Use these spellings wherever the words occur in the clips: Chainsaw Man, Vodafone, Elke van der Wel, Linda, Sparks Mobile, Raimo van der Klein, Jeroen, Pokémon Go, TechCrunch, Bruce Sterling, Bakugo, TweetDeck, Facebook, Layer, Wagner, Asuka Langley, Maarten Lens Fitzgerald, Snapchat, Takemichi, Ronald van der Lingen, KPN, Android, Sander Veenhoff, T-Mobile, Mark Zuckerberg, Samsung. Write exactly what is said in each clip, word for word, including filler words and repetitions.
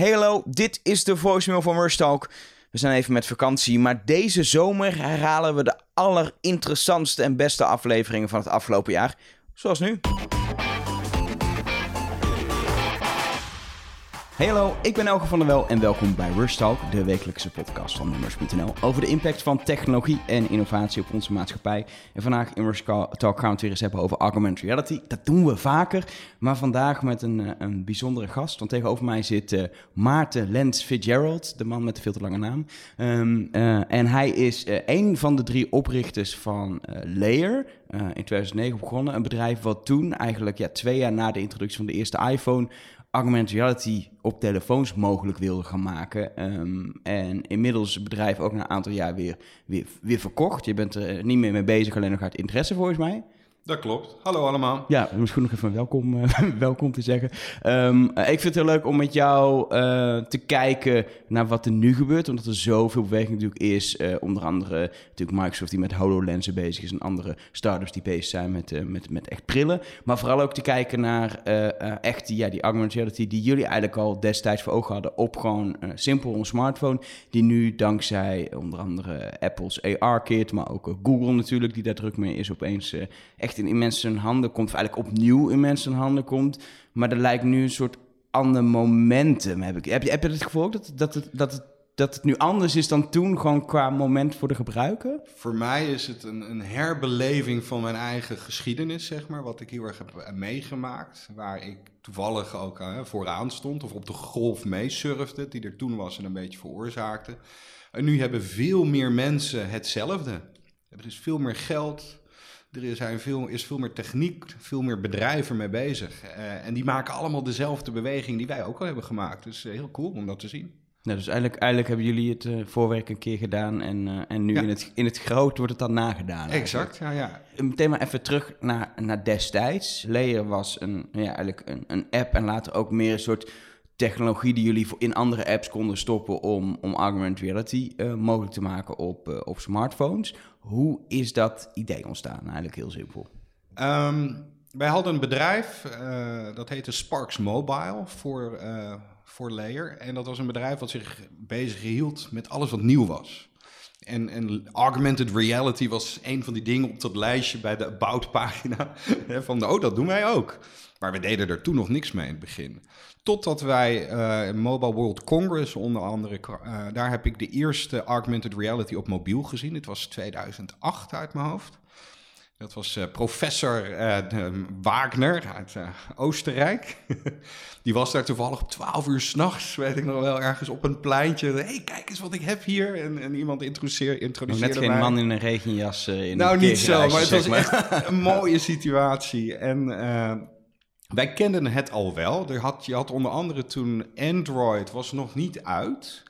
Hallo, dit is de voicemail van Rush Talk. We zijn even met vakantie, maar deze zomer herhalen we de allerinteressantste en beste afleveringen van het afgelopen jaar. Zoals nu. Hallo, ik ben Elke van der Wel en welkom bij Rush Talk, de wekelijkse podcast van nummers punt n l over de impact van technologie en innovatie op onze maatschappij. En vandaag in Rush Talk gaan we het weer eens hebben over augmented reality. Dat doen we vaker, maar vandaag met een, een bijzondere gast. Want tegenover mij zit uh, Maarten Lens Fitzgerald, de man met de veel te lange naam. Um, uh, en hij is uh, een van de drie oprichters van uh, Layer. Uh, in tweeduizend negen begonnen, een bedrijf wat toen eigenlijk ja, twee jaar na de introductie van de eerste iPhone augmented reality op telefoons mogelijk wilde gaan maken. Um, en inmiddels is het bedrijf ook na een aantal jaar weer, weer, weer verkocht. Je bent er niet meer mee bezig, alleen nog uit interesse volgens mij. Dat klopt. Hallo allemaal. Ja, misschien nog even welkom, uh, welkom te zeggen. Um, uh, ik vind het heel leuk om met jou uh, te kijken naar wat er nu gebeurt. Omdat er zoveel beweging natuurlijk is. Uh, onder andere natuurlijk Microsoft die met HoloLens bezig is. En andere startups die bezig zijn met, uh, met, met echt brillen. Maar vooral ook te kijken naar uh, uh, echt die, ja, die augmented reality die jullie eigenlijk al destijds voor ogen hadden. Op gewoon uh, simpel een smartphone. Die nu dankzij onder andere Apple's A R Kit. Maar ook uh, Google natuurlijk die daar druk mee is opeens uh, echt in, in mensen handen komt, of eigenlijk opnieuw in mensen handen komt. Maar er lijkt nu een soort ander momentum. Heb, ik, heb, heb je het gevoel ook dat, dat, het, dat, het, dat het nu anders is dan toen, gewoon qua moment voor de gebruiker? Voor mij is het een, een herbeleving van mijn eigen geschiedenis, zeg maar, wat ik heel erg heb meegemaakt, waar ik toevallig ook hè, vooraan stond, of op de golf meesurfde, die er toen was en een beetje veroorzaakte. En nu hebben veel meer mensen hetzelfde. Er is veel meer geld. Er zijn veel, is veel meer techniek, veel meer bedrijven mee bezig. Uh, en die maken allemaal dezelfde beweging die wij ook al hebben gemaakt. Dus uh, heel cool om dat te zien. Nou, dus eigenlijk, eigenlijk hebben jullie het uh, voorwerk een keer gedaan en, uh, en nu ja. in, het, in het groot wordt het dan nagedaan. Exact, ja, ja. Meteen maar even terug naar, naar destijds. Layer was een, ja, eigenlijk een, een app en later ook meer een soort technologie die jullie in andere apps konden stoppen om, om augmented reality uh, mogelijk te maken op, uh, op smartphones. Hoe is dat idee ontstaan? Eigenlijk heel simpel. Um, wij hadden een bedrijf, uh, dat heette Sparks Mobile voor, uh, voor Layer. En dat was een bedrijf wat zich bezig hield met alles wat nieuw was. En, en augmented reality was een van die dingen op dat lijstje bij de About-pagina. Van, oh, dat doen wij ook. Maar we deden er toen nog niks mee in het begin. Totdat wij uh, Mobile World Congress onder andere... Uh, daar heb ik de eerste augmented reality op mobiel gezien. Het was tweeduizend acht uit mijn hoofd. Dat was uh, professor uh, Wagner uit uh, Oostenrijk. Die was daar toevallig op twaalf uur 's nachts, weet ik nog wel, ergens op een pleintje. Hé, hey, kijk eens wat ik heb hier. En, en iemand introduceer, introduceerde mij. Net geen mij. Man in een regenjas. Uh, in nou, een niet zo, maar het was maar. Echt een mooie situatie. En... Uh, wij kenden het al wel. Er had, je had onder andere toen Android was nog niet uit,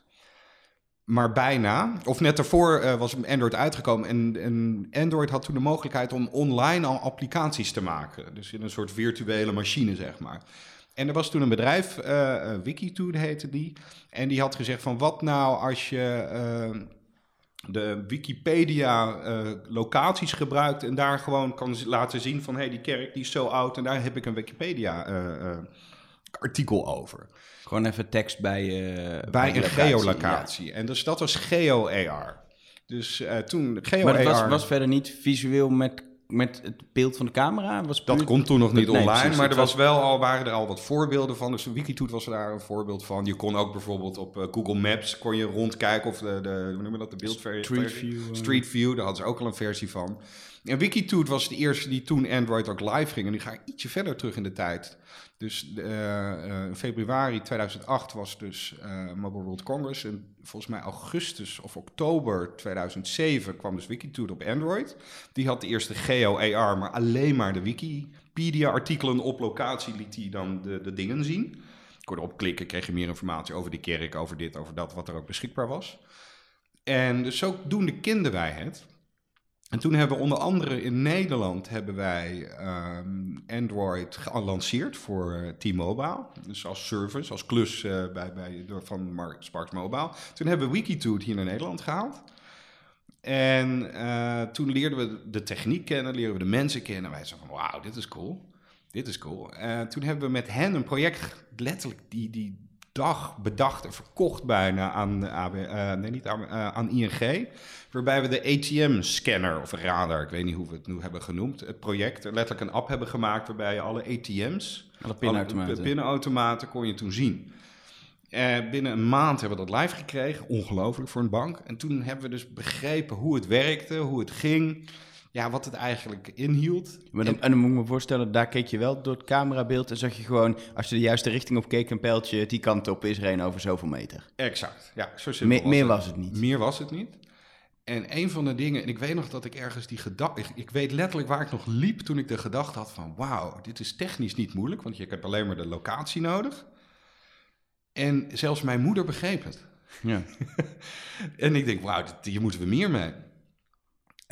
maar bijna. Of net daarvoor uh, was Android uitgekomen. En, en Android had toen de mogelijkheid om online al applicaties te maken. Dus in een soort virtuele machine, zeg maar. En er was toen een bedrijf, uh, Wikitude heette die. En die had gezegd van wat nou als je uh, de Wikipedia uh, locaties gebruikt en daar gewoon kan z- laten zien van hé, hey, die kerk die is zo oud en daar heb ik een Wikipedia uh, uh, artikel over. Gewoon even tekst bij, uh, bij, bij een locatie, geolocatie. Ja. En dus dat was geo-A R. Dus uh, toen geo-A R... Maar het was, was verder niet visueel met... met het beeld van de camera? Was dat kon toen nog niet nee, online, precies, maar er was wel al, waren er al wat voorbeelden van. Dus Wikitude was daar een voorbeeld van. Je kon ook bijvoorbeeld op Google Maps kon je rondkijken of de, de hoe noemen we dat, de beeldversie? Street View. Street View, daar hadden ze ook al een versie van. En Wikitude was de eerste die toen Android ook live ging. En nu ga ik ietsje verder terug in de tijd. Dus uh, uh, februari tweeduizend acht was dus uh, Mobile World Congress. En volgens mij augustus of oktober tweeduizend zeven kwam dus Wikitude op Android. Die had de eerste geo-A R, maar alleen maar de Wikipedia-artikelen op locatie liet hij dan de, de dingen zien. Kon erop klikken, kreeg je meer informatie over de kerk, over dit, over dat, wat er ook beschikbaar was. En dus zodoende kenden wij het. En toen hebben we onder andere in Nederland hebben wij um, Android gelanceerd voor uh, T-Mobile. Dus als service, als klus uh, bij, bij, door, van Mark, Sparks Mobile. Toen hebben we Wikitude hier naar Nederland gehaald. En uh, toen leerden we de techniek kennen, leerden we de mensen kennen. Wij zeiden van wauw, dit is cool. Dit is cool. Uh, toen hebben we met hen een project, letterlijk die, die dag bedacht en verkocht bijna aan, A B, uh, nee, niet aan, uh, aan I N G. Waarbij we de A T M-scanner of radar, ik weet niet hoe we het nu hebben genoemd, het project, letterlijk een app hebben gemaakt waarbij je alle A T M's, alle pinautomaten, alle pinautomaten kon je toen zien. Uh, binnen een maand hebben we dat live gekregen, ongelooflijk voor een bank. En toen hebben we dus begrepen hoe het werkte, hoe het ging, ja, wat het eigenlijk inhield. Maar dan, en, en dan moet ik me voorstellen, daar keek je wel door het camerabeeld en zag je gewoon, als je de juiste richting op keek, een pijltje die kant op is er een over zoveel meter. Exact, ja. Zo simpel Me, was meer het. was het niet. Meer was het niet. En een van de dingen, en ik weet nog dat ik ergens die gedachte, ik, ik weet letterlijk waar ik nog liep toen ik de gedachte had van, wauw, dit is technisch niet moeilijk, want je hebt alleen maar de locatie nodig. En zelfs mijn moeder begreep het. Ja. En ik denk, wauw, hier moeten we meer mee.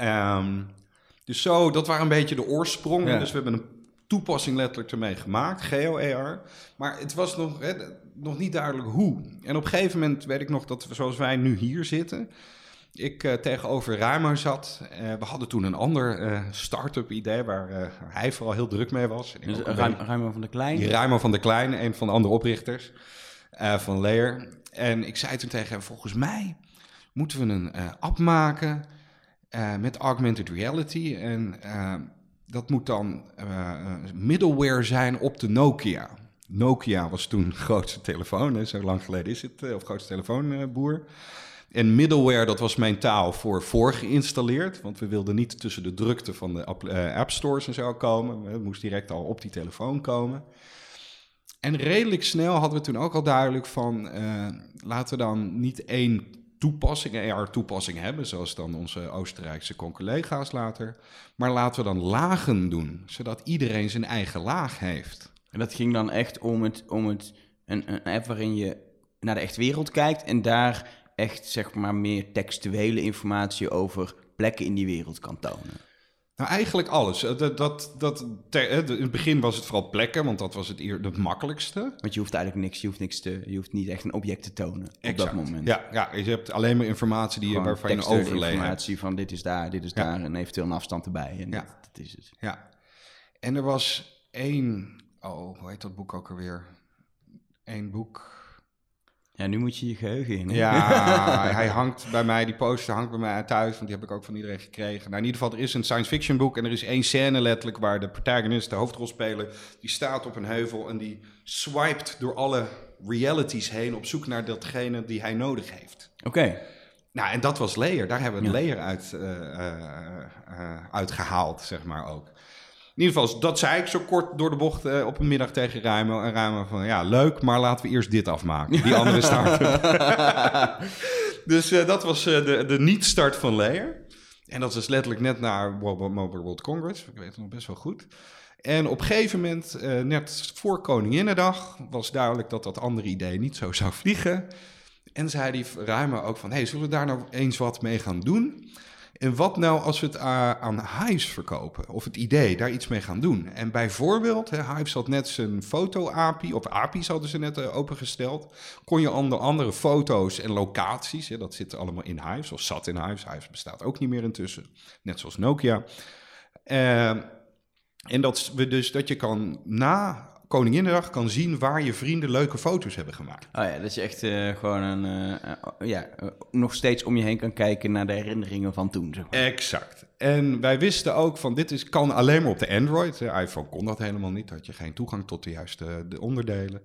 Um, dus zo, dat waren een beetje de oorsprongen. Ja. Dus we hebben een toepassing letterlijk ermee gemaakt, geo-A R. Maar het was nog, hè, nog niet duidelijk hoe. En op een gegeven moment weet ik nog dat, we, zoals wij nu hier zitten, ik uh, tegenover Ruimau zat. Uh, we hadden toen een ander uh, start-up idee waar uh, hij vooral heel druk mee was. Dus uh, Ruimau Ruim van der Klein? Ruimau van der Klein, een van de andere oprichters. Uh, van Layer. En ik zei toen tegen hem, volgens mij moeten we een uh, app maken uh, met augmented reality. En uh, dat moet dan uh, middleware zijn op de Nokia. Nokia was toen grootste telefoon, hè, zo lang geleden is het, uh, of grootste telefoonboer. Uh, en middleware, dat was mijn taal voor voorgeïnstalleerd, want we wilden niet tussen de drukte van de app, uh, app stores en zo komen. Het moest direct al op die telefoon komen. En redelijk snel hadden we toen ook al duidelijk van, uh, laten we dan niet één toepassing, een A R-toepassing hebben, zoals dan onze Oostenrijkse collega's later, maar laten we dan lagen doen, zodat iedereen zijn eigen laag heeft. En dat ging dan echt om, het, om het, een, een app waarin je naar de echte wereld kijkt en daar echt zeg maar meer textuele informatie over plekken in die wereld kan tonen. Nou, eigenlijk alles. Dat, dat, dat, ter, in het begin was het vooral plekken, want dat was het, eer, het makkelijkste. Want je hoeft eigenlijk niks, je hoeft, niks te, je hoeft niet echt een object te tonen exact. Op dat moment. Ja, ja, je hebt alleen maar informatie die je, waarvan je overleeft. Gewoon informatie van dit is daar, dit is ja. daar en eventueel een afstand erbij. En ja. dat, dat is het. Ja. En er was één, oh, hoe heet dat boek ook alweer? Eén boek. Ja, nu moet je je geheugen in. Hè? Ja, hij hangt bij mij, die poster hangt bij mij thuis, want die heb ik ook van iedereen gekregen. Nou, in ieder geval, er is een science fiction boek en er is één scène letterlijk waar de protagonist, de hoofdrolspeler, die staat op een heuvel en die swiped door alle realities heen op zoek naar datgene die hij nodig heeft. Oké. Okay. Nou, en dat was Layer. Daar hebben we ja. Layer uit uh, uh, uh, uitgehaald, zeg maar ook. In ieder geval, dat zei ik zo kort door de bocht eh, op een middag tegen Rijmel. En Rijmel van, ja, leuk, maar laten we eerst dit afmaken. Die andere start-up. Dus eh, dat was eh, de, de niet-start van Layer. En dat is letterlijk net na Mobile World Congress. Ik weet het nog best wel goed. En op een gegeven moment, eh, net voor Koninginnedag, was duidelijk dat dat andere idee niet zo zou vliegen. En zei die Rijmel ook van, hey, zullen we daar nou eens wat mee gaan doen? En wat nou als we het aan Hyves verkopen? Of het idee, daar iets mee gaan doen. En bijvoorbeeld, Hyves had net zijn foto-A P I, of A P I's hadden ze net opengesteld. Kon je onder andere foto's en locaties, hè, dat zit allemaal in Hyves, of zat in Hyves. Hyves bestaat ook niet meer intussen, net zoals Nokia. Uh, en dat, we dus, dat je kan na Koninginnedag kan zien waar je vrienden leuke foto's hebben gemaakt. Oh ja, dat je echt uh, gewoon een, uh, uh, ja, uh, nog steeds om je heen kan kijken naar de herinneringen van toen. Zeg maar. Exact. En wij wisten ook van dit is, kan alleen maar op de Android. De iPhone kon dat helemaal niet. Had je geen toegang tot de juiste de onderdelen.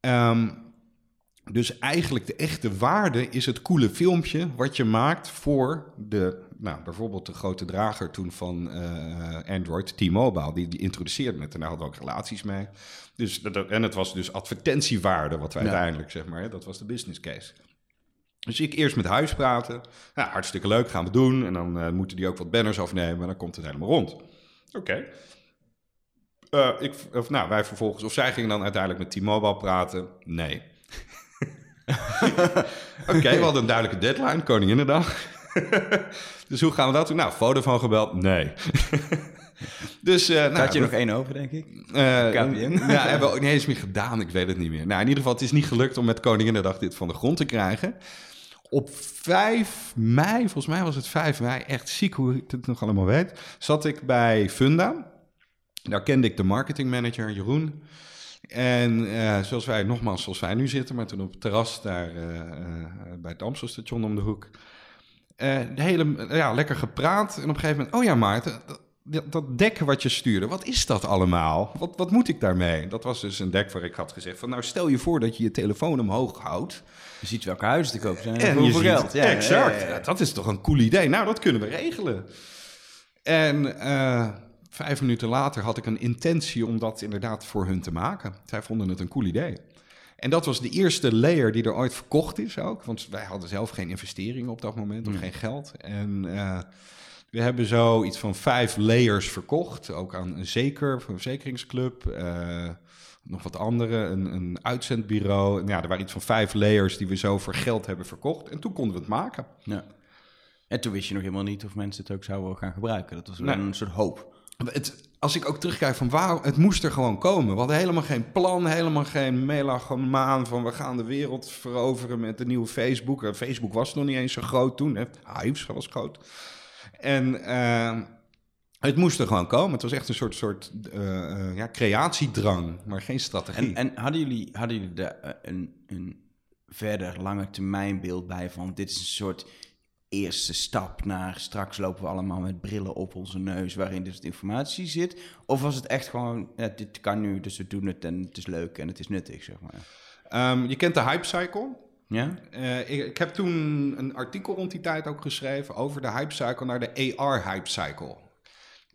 Um, dus eigenlijk de echte waarde is het coole filmpje wat je maakt voor de, nou, bijvoorbeeld de grote drager toen van uh, Android, T-Mobile, die, die introduceerde met en daar hadden we ook relaties mee. Dus, en het was dus advertentiewaarde wat wij ja. uiteindelijk, zeg maar, hè, dat was de business case. Dus ik eerst met Hyves praten, nou, hartstikke leuk, gaan we doen. En dan uh, moeten die ook wat banners afnemen en dan komt het helemaal rond. Oké. Okay. Uh, of nou, wij vervolgens, of zij gingen dan uiteindelijk met T-Mobile praten, nee. Oké, okay, we hadden een duidelijke deadline, Koninginnedag. Dus hoe gaan we dat doen? Nou, Vodafone gebeld? Nee. Dus, uh, nou, had je nog één over, denk ik? Uh, K P N. Ja, hebben we ook niet eens meer gedaan. Ik weet het niet meer. Nou, in ieder geval, het is niet gelukt om met Koninginnedag dit van de grond te krijgen. Op vijf mei, volgens mij was het vijf mei, echt ziek hoe ik het nog allemaal weet, zat ik bij Funda. Daar kende ik de marketingmanager, Jeroen. En uh, zoals wij, nogmaals, zoals wij nu zitten, maar toen op het terras daar uh, uh, bij het Amstelstation om de hoek. Uh, de hele, ja, lekker gepraat. En op een gegeven moment, oh ja Maarten, dat, dat dek wat je stuurde, wat is dat allemaal? Wat, wat moet ik daarmee? Dat was dus een dek waar ik had gezegd van, nou stel je voor dat je je telefoon omhoog houdt. Je ziet welke huizen te koop zijn en hoeveel geld. Ja, exact, ja, ja, ja. Dat is toch een cool idee. Nou, dat kunnen we regelen. En uh, vijf minuten later had ik een intentie om dat inderdaad voor hun te maken. Zij vonden het een cool idee. En dat was de eerste layer die er ooit verkocht is ook. Want wij hadden zelf geen investeringen op dat moment, of mm. geen geld. En uh, we hebben zo iets van vijf layers verkocht. Ook aan een zeker, verzekeringsclub, uh, nog wat andere, een, een uitzendbureau. En ja, er waren iets van vijf layers die we zo voor geld hebben verkocht. En toen konden we het maken. Ja. En toen wist je nog helemaal niet of mensen het ook zouden gaan gebruiken. Dat was nee. een soort hoop. Het, als ik ook terugkijk van waar, het moest er gewoon komen. We hadden helemaal geen plan, helemaal geen melanchomaan van we gaan de wereld veroveren met de nieuwe Facebook. En Facebook was nog niet eens zo groot toen. Hè. Hyves was groot. En uh, het moest er gewoon komen. Het was echt een soort, soort uh, ja, creatiedrang, maar geen strategie. En, en hadden jullie, hadden jullie de, uh, een, een verder lange termijn beeld bij van dit is een soort eerste stap naar straks lopen we allemaal met brillen op onze neus waarin dus informatie zit? Of was het echt gewoon, ja, dit kan nu, dus we doen het en het is leuk en het is nuttig, zeg maar? Um, je kent de hype cycle. Ja? Uh, ik, ik heb toen een artikel rond die tijd ook geschreven over de hype cycle naar de A R hype cycle.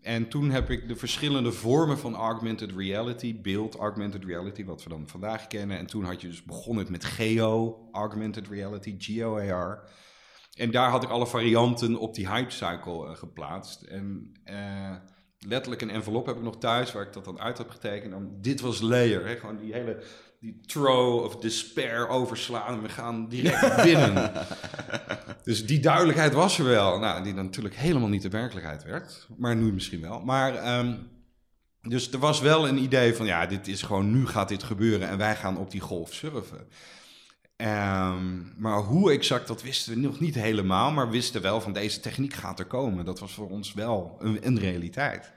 En toen heb ik de verschillende vormen van augmented reality, beeld augmented reality, wat we dan vandaag kennen. En toen had je dus begonnen met geo augmented reality, geo A R. En daar had ik alle varianten op die hype cycle uh, geplaatst. En uh, letterlijk een envelop heb ik nog thuis waar ik dat dan uit heb getekend. Dan, dit was layer. Hè? Gewoon die hele die throw of despair overslaan. En we gaan direct binnen. Dus die duidelijkheid was er wel. Nou, die dan natuurlijk helemaal niet de werkelijkheid werd. Maar nu misschien wel. Maar um, dus er was wel een idee van ja, dit is gewoon nu gaat dit gebeuren. En wij gaan op die golf surfen. Um, maar hoe exact, dat wisten we nog niet helemaal, maar wisten wel van deze techniek gaat er komen. Dat was voor ons wel een, een realiteit.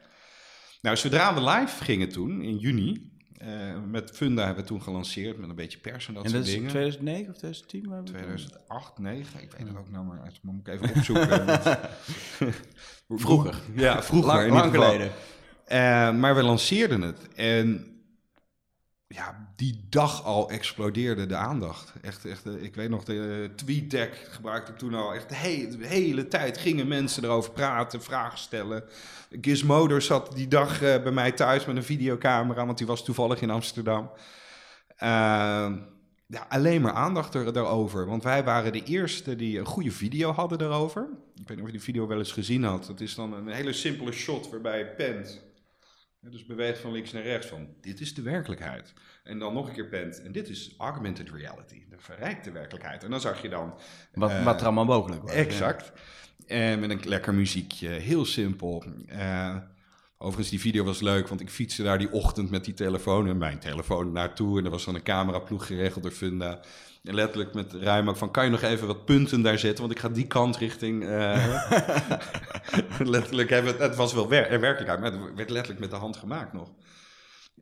Nou, zodra we live gingen toen, in juni, uh, met Funda hebben we toen gelanceerd met een beetje pers en dat en soort dingen. En dat is tweeduizend negen of tweeduizend tien? tweeduizend acht, negen, ik weet het ook nou maar uit, moet ik even opzoeken. Want... vroeger. Ja, vroeger. Lang, lang geleden. Uh, maar we lanceerden het en... ja, die dag al explodeerde de aandacht. Echt, echt, ik weet nog, de TweetDeck gebruikte ik toen al. Echt de hele, de hele tijd gingen mensen erover praten, vragen stellen. Gizmodo zat die dag bij mij thuis met een videocamera, want die was toevallig in Amsterdam. Uh, ja, alleen maar aandacht er, daarover. Want wij waren de eerste die een goede video hadden daarover. Ik weet niet of je die video wel eens gezien had. Dat is dan een hele simpele shot waarbij je pent... dus beweegt van links naar rechts van, dit is de werkelijkheid. En dan nog een keer pent, en dit is augmented reality, de verrijkte werkelijkheid. En dan zag je dan... Wat, uh, wat er allemaal mogelijk was. Exact. Ja. Uh, met een lekker muziekje, heel simpel. Uh, overigens, die video was leuk, want ik fietste daar die ochtend met die telefoon en mijn telefoon naartoe. En er was dan een cameraploeg geregeld door Funda. En letterlijk met Rijmo van, kan je nog even wat punten daar zetten? Want ik ga die kant richting... Uh, letterlijk, hebben, het was wel wer- werkelijkheid, maar het werd letterlijk met de hand gemaakt nog.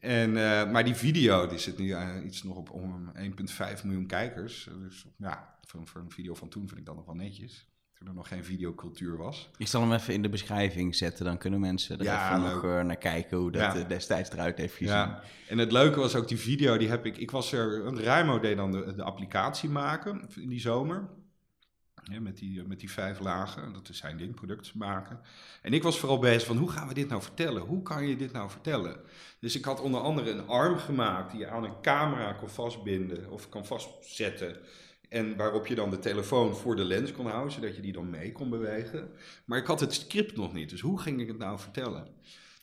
En, uh, maar die video, die zit nu uh, iets nog op om één komma vijf miljoen kijkers. Dus ja, voor, voor een video van toen vind ik dat nog wel netjes. Toen er nog geen videocultuur was. Ik zal hem even in de beschrijving zetten, dan kunnen mensen er ja, even leuk. nog naar kijken hoe dat ja. destijds eruit heeft gezien. Ja. En het leuke was ook die video, die heb ik, ik was er, Raimo deed dan de, de applicatie maken in die zomer. Ja, met, die, met die vijf lagen, dat is zijn ding, producten maken. En ik was vooral bezig van, hoe gaan we dit nou vertellen? Hoe kan je dit nou vertellen? Dus ik had onder andere een arm gemaakt die je aan een camera kon vastbinden of kan vastzetten. En waarop je dan de telefoon voor de lens kon houden, zodat je die dan mee kon bewegen. Maar ik had het script nog niet, dus hoe ging ik het nou vertellen?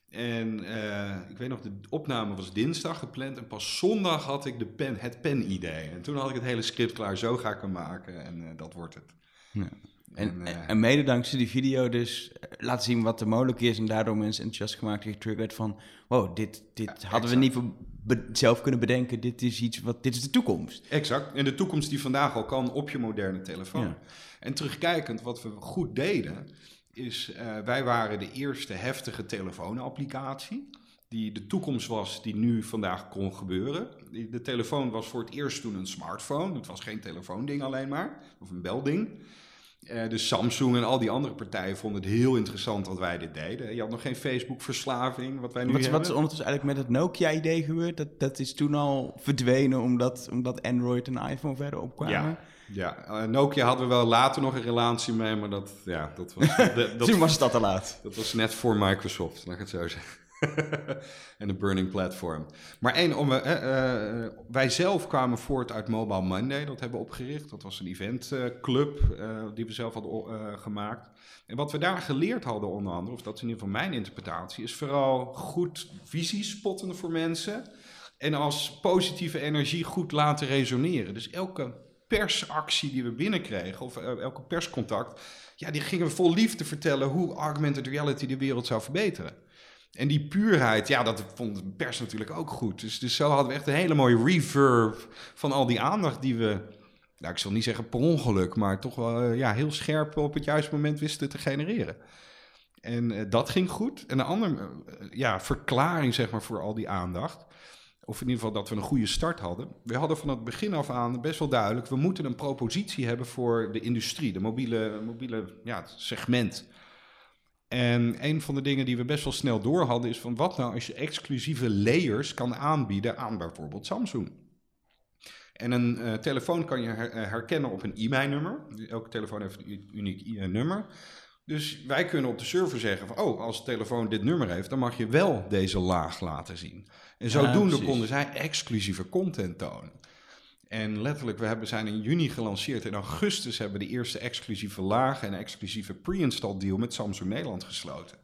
En uh, ik weet nog, de opname was dinsdag gepland en pas zondag had ik de pen, het pen-idee. En toen had ik het hele script klaar, zo ga ik hem maken en uh, dat wordt het. Ja. En, en, uh, en mede dankzij die video dus laten zien wat er mogelijk is en daardoor mensen enthousiast gemaakt en getriggerd van wow, dit, dit ja, hadden exact. we niet be- zelf kunnen bedenken, dit is iets wat, dit is de toekomst. Exact, en de toekomst die vandaag al kan op je moderne telefoon. Ja. En terugkijkend, wat we goed deden, is uh, wij waren de eerste heftige telefoonapplicatie. die de toekomst was die nu vandaag kon gebeuren. De telefoon was voor het eerst toen een smartphone. Het was geen telefoonding alleen maar, of een belding. Uh, dus Samsung en al die andere partijen vonden het heel interessant dat wij dit deden. Je had nog geen Facebook-verslaving, wat wij nu wat, hebben. Wat is ondertussen eigenlijk met het Nokia-idee gebeurd? Dat, dat is toen al verdwenen omdat, omdat Android en iPhone verder opkwamen. Ja. Ja, uh, Nokia hadden we wel later nog een relatie mee, maar dat, ja, dat was... De, dat, toen was dat te laat. Dat was net voor Microsoft, laat ik het zo zeggen. En de Burning Platform. Maar één, om, uh, uh, wij zelf kwamen voort uit Mobile Monday, dat hebben we opgericht. Dat was een eventclub uh, uh, die we zelf hadden uh, gemaakt. En wat we daar geleerd hadden onder andere, of dat is in ieder geval mijn interpretatie, is vooral goed visie spotten voor mensen en als positieve energie goed laten resoneren. Dus elke persactie die we binnenkregen, of uh, elke perscontact, ja, die gingen we vol liefde vertellen hoe augmented reality de wereld zou verbeteren. En die puurheid, ja, dat vond de pers natuurlijk ook goed. Dus, dus zo hadden we echt een hele mooie reverb van al die aandacht die we, nou, ik zal niet zeggen per ongeluk, maar toch wel uh, ja, heel scherp op het juiste moment wisten te genereren. En uh, dat ging goed. En een andere uh, ja, verklaring, zeg maar, voor al die aandacht, of in ieder geval dat we een goede start hadden. We hadden van het begin af aan best wel duidelijk, we moeten een propositie hebben voor de industrie, de mobiele, mobiele ja, segment. En een van de dingen die we best wel snel door hadden is van wat nou als je exclusieve layers kan aanbieden aan bijvoorbeeld Samsung. En een uh, telefoon kan je her- herkennen op een I M E I-nummer. Elke telefoon heeft een uniek I M E I-nummer. Dus wij kunnen op de server zeggen van, oh, als de telefoon dit nummer heeft, dan mag je wel deze laag laten zien. En zodoende ja, konden zij exclusieve content tonen. En letterlijk, we hebben, zijn in juni gelanceerd. In augustus hebben we de eerste exclusieve laag en exclusieve pre-install deal met Samsung Nederland gesloten.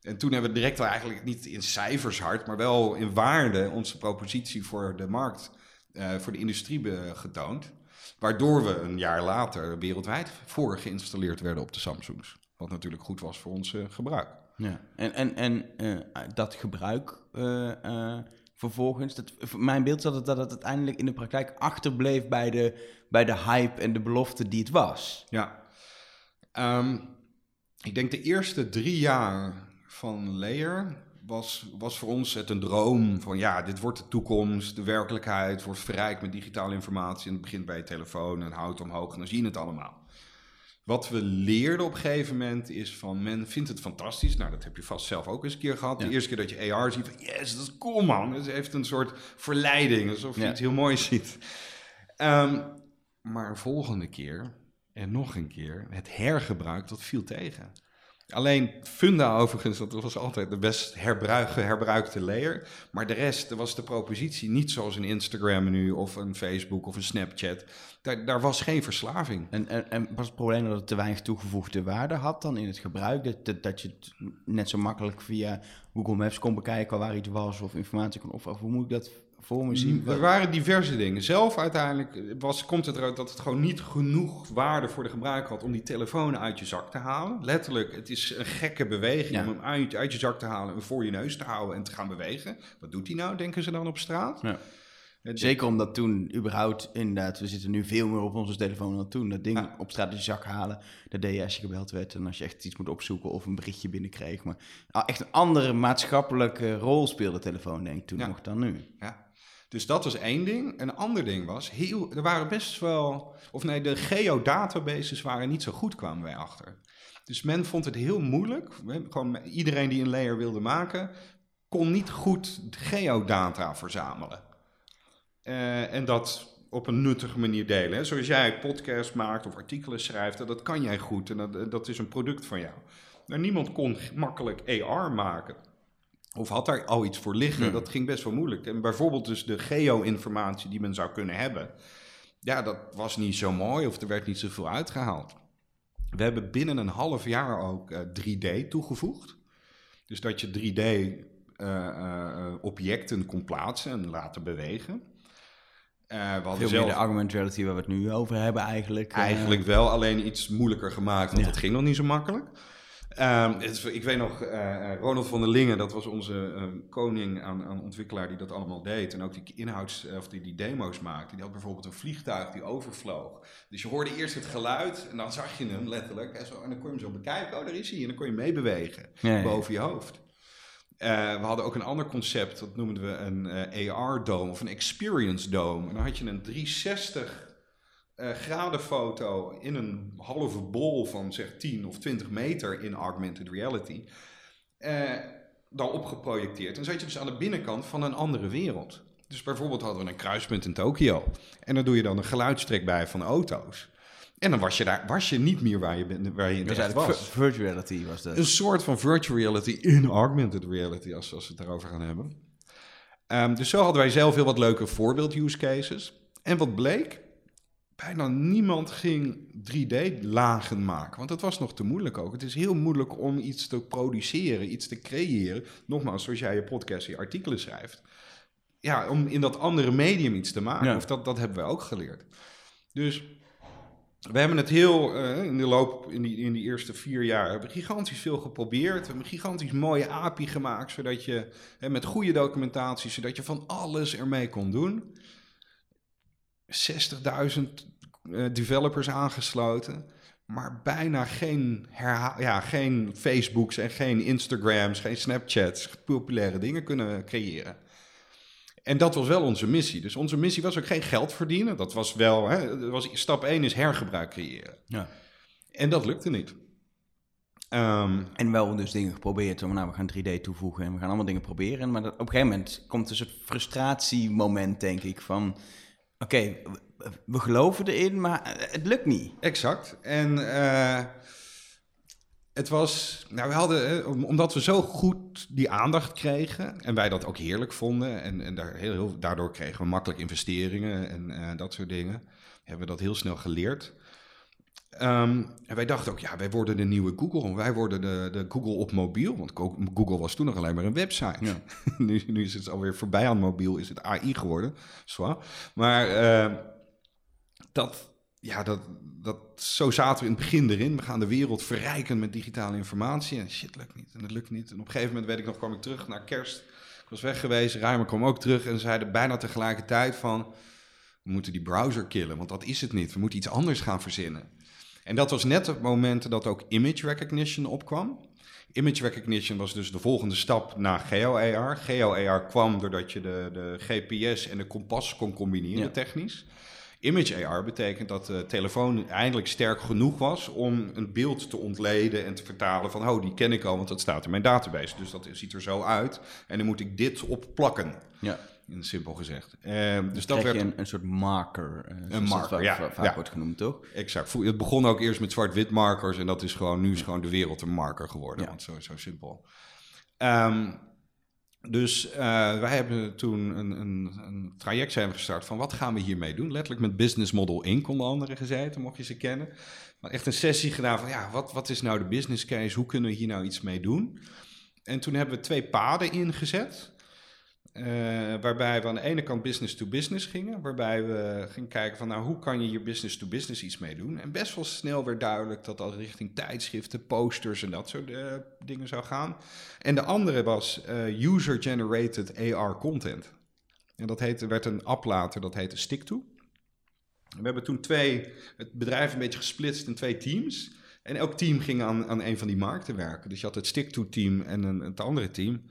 En toen hebben we direct wel eigenlijk niet in cijfers hard, maar wel in waarde onze propositie voor de markt, uh, voor de industrie be- getoond. Waardoor we een jaar later wereldwijd voor geïnstalleerd werden op de Samsungs. Wat natuurlijk goed was voor ons uh, gebruik. Ja. En, en, en uh, dat gebruik... Uh, uh... Vervolgens, dat, mijn beeld zat dat het uiteindelijk in de praktijk achterbleef bij de, bij de hype en de belofte die het was. Ja, um, ik denk de eerste drie jaar van Layer was, was voor ons het een droom van ja, dit wordt de toekomst, de werkelijkheid wordt verrijkt met digitale informatie en het begint bij je telefoon en houdt omhoog en dan zie je het allemaal. Wat we leerden op een gegeven moment is van, men vindt het fantastisch. Nou, dat heb je vast zelf ook eens een keer gehad. Ja. De eerste keer dat je A R ziet, van yes, dat is cool man. Het heeft een soort verleiding, alsof je ja. iets heel moois ziet. Um, maar de volgende keer, en nog een keer, het hergebruik, dat viel tegen. Alleen Funda overigens, dat was altijd de best herbruik, herbruikte layer. Maar de rest was de propositie niet zoals een Instagram nu of een Facebook of een Snapchat. Daar, daar was geen verslaving. En, en, en was het probleem dat het te weinig toegevoegde waarde had dan in het gebruik? Dat, dat, dat je het net zo makkelijk via Google Maps kon bekijken waar iets was of informatie kon opvragen. Hoe moet ik dat voor me zien? Er waren diverse dingen. Zelf uiteindelijk was, komt het eruit dat het gewoon niet genoeg waarde voor de gebruiker had om die telefoon uit je zak te halen. Letterlijk, het is een gekke beweging ja. om hem uit, uit je zak te halen en voor je neus te houden en te gaan bewegen. Wat doet hij nou, denken ze dan op straat? Ja. Zeker omdat toen überhaupt, inderdaad, we zitten nu veel meer op onze telefoon dan toen. Dat ding ja. op straat in je zak halen, dat deed je als je gebeld werd. En als je echt iets moet opzoeken of een berichtje binnenkreeg. Maar echt een andere maatschappelijke rol speelde de telefoon, denk ik, toen ja. nog dan nu. Ja. Dus dat was één ding. Een ander ding was, heel, er waren best wel... Of nee, de geodatabases waren niet zo goed, kwamen wij achter. Dus men vond het heel moeilijk. Gewoon iedereen die een layer wilde maken, kon niet goed geodata verzamelen. Uh, en dat op een nuttige manier delen. Hè. Zoals jij podcast maakt of artikelen schrijft, dat kan jij goed. En dat, dat is een product van jou. Nou, niemand kon makkelijk A R maken. Of had daar al iets voor liggen? Hmm. Dat ging best wel moeilijk. En bijvoorbeeld dus de geo-informatie die men zou kunnen hebben. Ja, dat was niet zo mooi of er werd niet zoveel uitgehaald. We hebben binnen een half jaar ook uh, drie D toegevoegd. Dus dat je drie D-objecten uh, uh, kon plaatsen en laten bewegen. Uh, we Veel zelf... meer de augmented reality waar we het nu over hebben eigenlijk. Uh... Eigenlijk wel, alleen iets moeilijker gemaakt, want ja. dat ging nog niet zo makkelijk. Um, het, ik weet nog, uh, Ronald van der Lingen, dat was onze uh, koning aan, aan ontwikkelaar die dat allemaal deed. En ook die inhouds, of die, die demo's maakte. Die had bijvoorbeeld een vliegtuig die overvloog. Dus je hoorde eerst het geluid en dan zag je hem letterlijk. En, zo, en dan kon je hem zo bekijken, oh daar is hij. En dan kon je meebewegen ja, ja. boven je hoofd. Uh, we hadden ook een ander concept, dat noemden we een uh, A R-dome of een experience-dome. En dan had je een driehonderdzestig graden foto in een halve bol van zeg tien of twintig meter in augmented reality. Uh, daarop geprojecteerd. En dan zat je dus aan de binnenkant van een andere wereld. Dus bijvoorbeeld hadden we een kruispunt in Tokio. En dan doe je dan een geluidstrek bij van auto's. En dan was je, daar, was je niet meer waar je, ben, waar je in dus was. Virtual reality was dat. Een soort van virtual reality in augmented reality, als, als we het daarover gaan hebben. Um, dus zo hadden wij zelf heel wat leuke voorbeeld-use cases. En wat bleek? Bijna niemand ging drie D-lagen maken. Want dat was nog te moeilijk ook. Het is heel moeilijk om iets te produceren, iets te creëren. Nogmaals, zoals jij je podcast, je artikelen schrijft. Ja, om in dat andere medium iets te maken. Ja. Of dat, dat hebben we ook geleerd. Dus we hebben het heel, uh, in de loop, in die, in die eerste vier jaar, hebben we gigantisch veel geprobeerd. We hebben een gigantisch mooie A P I gemaakt, zodat je, hè, met goede documentatie, zodat je van alles ermee kon doen. zestigduizend uh, developers aangesloten, maar bijna geen, herha- ja, geen Facebooks en geen Instagrams, geen Snapchats, populaire dingen kunnen creëren. En dat was wel onze missie. Dus onze missie was ook geen geld verdienen. Dat was wel, hè, dat was, stap één is hergebruik creëren. Ja. En dat lukte niet. Um, en wel dus dingen geprobeerd. Om, nou, we gaan drie D toevoegen en we gaan allemaal dingen proberen. Maar dat, op een gegeven moment komt dus het frustratiemoment, denk ik, van... Oké, okay, we geloven erin, maar het lukt niet. Exact. En uh, het was... Nou, we hadden... Omdat we zo goed die aandacht kregen... en wij dat ook heerlijk vonden... en, en daar heel, heel, daardoor kregen we makkelijk investeringen... en uh, dat soort dingen... hebben we dat heel snel geleerd. Um, en wij dachten ook... ja, wij worden de nieuwe Google... wij worden de, de Google op mobiel... want Google was toen nog alleen maar een website. Ja. nu, nu is het alweer voorbij aan mobiel... is het A I geworden. Zwa. Maar uh, dat... ja, dat, dat, zo zaten we in het begin erin. We gaan de wereld verrijken met digitale informatie. En shit, lukt niet. En dat lukt niet. En op een gegeven moment, weet ik nog, kwam ik terug naar kerst. Ik was weg geweest. Rijmel kwam ook terug en zeiden bijna tegelijkertijd van... we moeten die browser killen, want dat is het niet. We moeten iets anders gaan verzinnen. En dat was net het moment dat ook image recognition opkwam. Image recognition was dus de volgende stap naar geo-A R. Geo-A R kwam doordat je de, de G P S en de kompas kon combineren, ja, technisch. Image A R betekent dat de telefoon eindelijk sterk genoeg was om een beeld te ontleden en te vertalen van, oh, die ken ik al, want dat staat in mijn database. Dus dat ziet er zo uit en dan moet ik dit opplakken, ja, in simpel gezegd. Uh, dus dat werd een, een soort marker. Uh, een marker, dat ja. Vaak ja. wordt genoemd, toch? Exact. Het begon ook eerst met zwart-wit markers en dat is gewoon, nu is gewoon de wereld een marker geworden, ja, want zo, zo simpel. Um, Dus uh, wij hebben toen een, een, een traject zijn gestart van wat gaan we hiermee doen? Letterlijk met Business Model Inc onder andere gezeten, mocht je ze kennen. Maar echt een sessie gedaan van ja, wat, wat is nou de business case? Hoe kunnen we hier nou iets mee doen? En toen hebben we twee paden ingezet. Uh, waarbij we aan de ene kant business to business gingen. Waarbij we gingen kijken van nou, hoe kan je hier business to business iets mee doen? En best wel snel werd duidelijk dat dat richting tijdschriften, posters en dat soort uh, dingen zou gaan. En de andere was uh, user generated A R content. En dat heette, werd een app later, dat heette Stick-to. We hebben toen twee, het bedrijf een beetje gesplitst in twee teams. En elk team ging aan, aan een van die markten werken. Dus je had het Stick-to team en een, het andere team.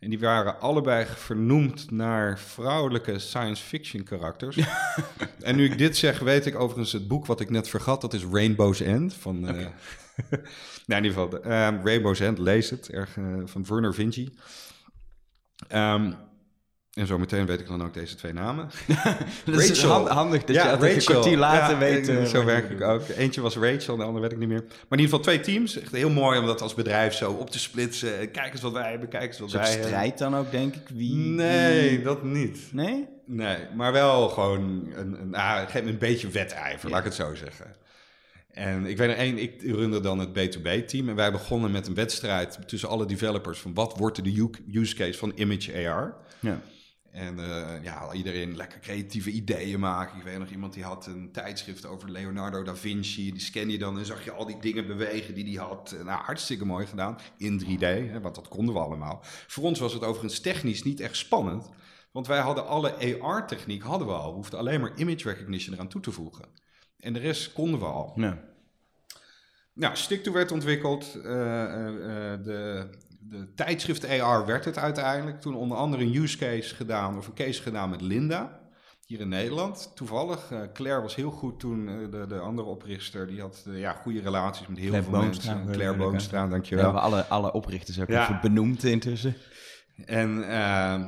En die waren allebei vernoemd naar vrouwelijke science fiction karakters. Ja. En nu ik dit zeg, weet ik overigens het boek wat ik net vergat. Dat is Rainbow's End. Van, okay. uh, nou, in ieder geval, uh, Rainbow's End, lees het. Erg, uh, van Werner Vinci. Um, en zo meteen weet ik dan ook deze twee namen. Dat is hand, handig dat ja, je altijd een kwartier later ja, weet. Uh, zo werk ik ook. Eentje was Rachel, de andere weet ik niet meer. Maar in ieder geval twee teams. Echt heel mooi om dat als bedrijf zo op te splitsen. Kijk eens wat wij hebben, kijk eens wat wij hebben. Een strijd dan ook, denk ik. Wie? Nee, wie? Dat niet. Nee? Nee, maar wel gewoon een, een, een, een beetje wedijver, ja, laat ik het zo zeggen. En ik weet er één, ik runde dan het B twee B team. En wij begonnen met een wedstrijd tussen alle developers van wat wordt de use case van Image A R? Ja. En uh, ja, iedereen lekker creatieve ideeën maken. Ik weet nog iemand die had een tijdschrift over Leonardo da Vinci. Die scan je dan en zag je al die dingen bewegen die die had. Nou, hartstikke mooi gedaan. In drie D, hè, want dat konden we allemaal. Voor ons was het overigens technisch niet echt spannend. Want wij hadden alle A R-techniek hadden we al. We hoefden alleen maar image recognition eraan toe te voegen. En de rest konden we al. Nee. Nou, Stick-to werd ontwikkeld. Uh, uh, uh, de... de tijdschrift A R werd het uiteindelijk. Toen onder andere een use case gedaan of een case gedaan met Linda. Hier in Nederland. Toevallig. Uh, Claire was heel goed toen. Uh, de, de andere oprichter. Die had uh, ja, goede relaties met heel Claire veel Boonstra, mensen. Claire Boonstra, dankjewel. Ja, we alle, alle oprichters hebben ja. benoemd intussen. En uh,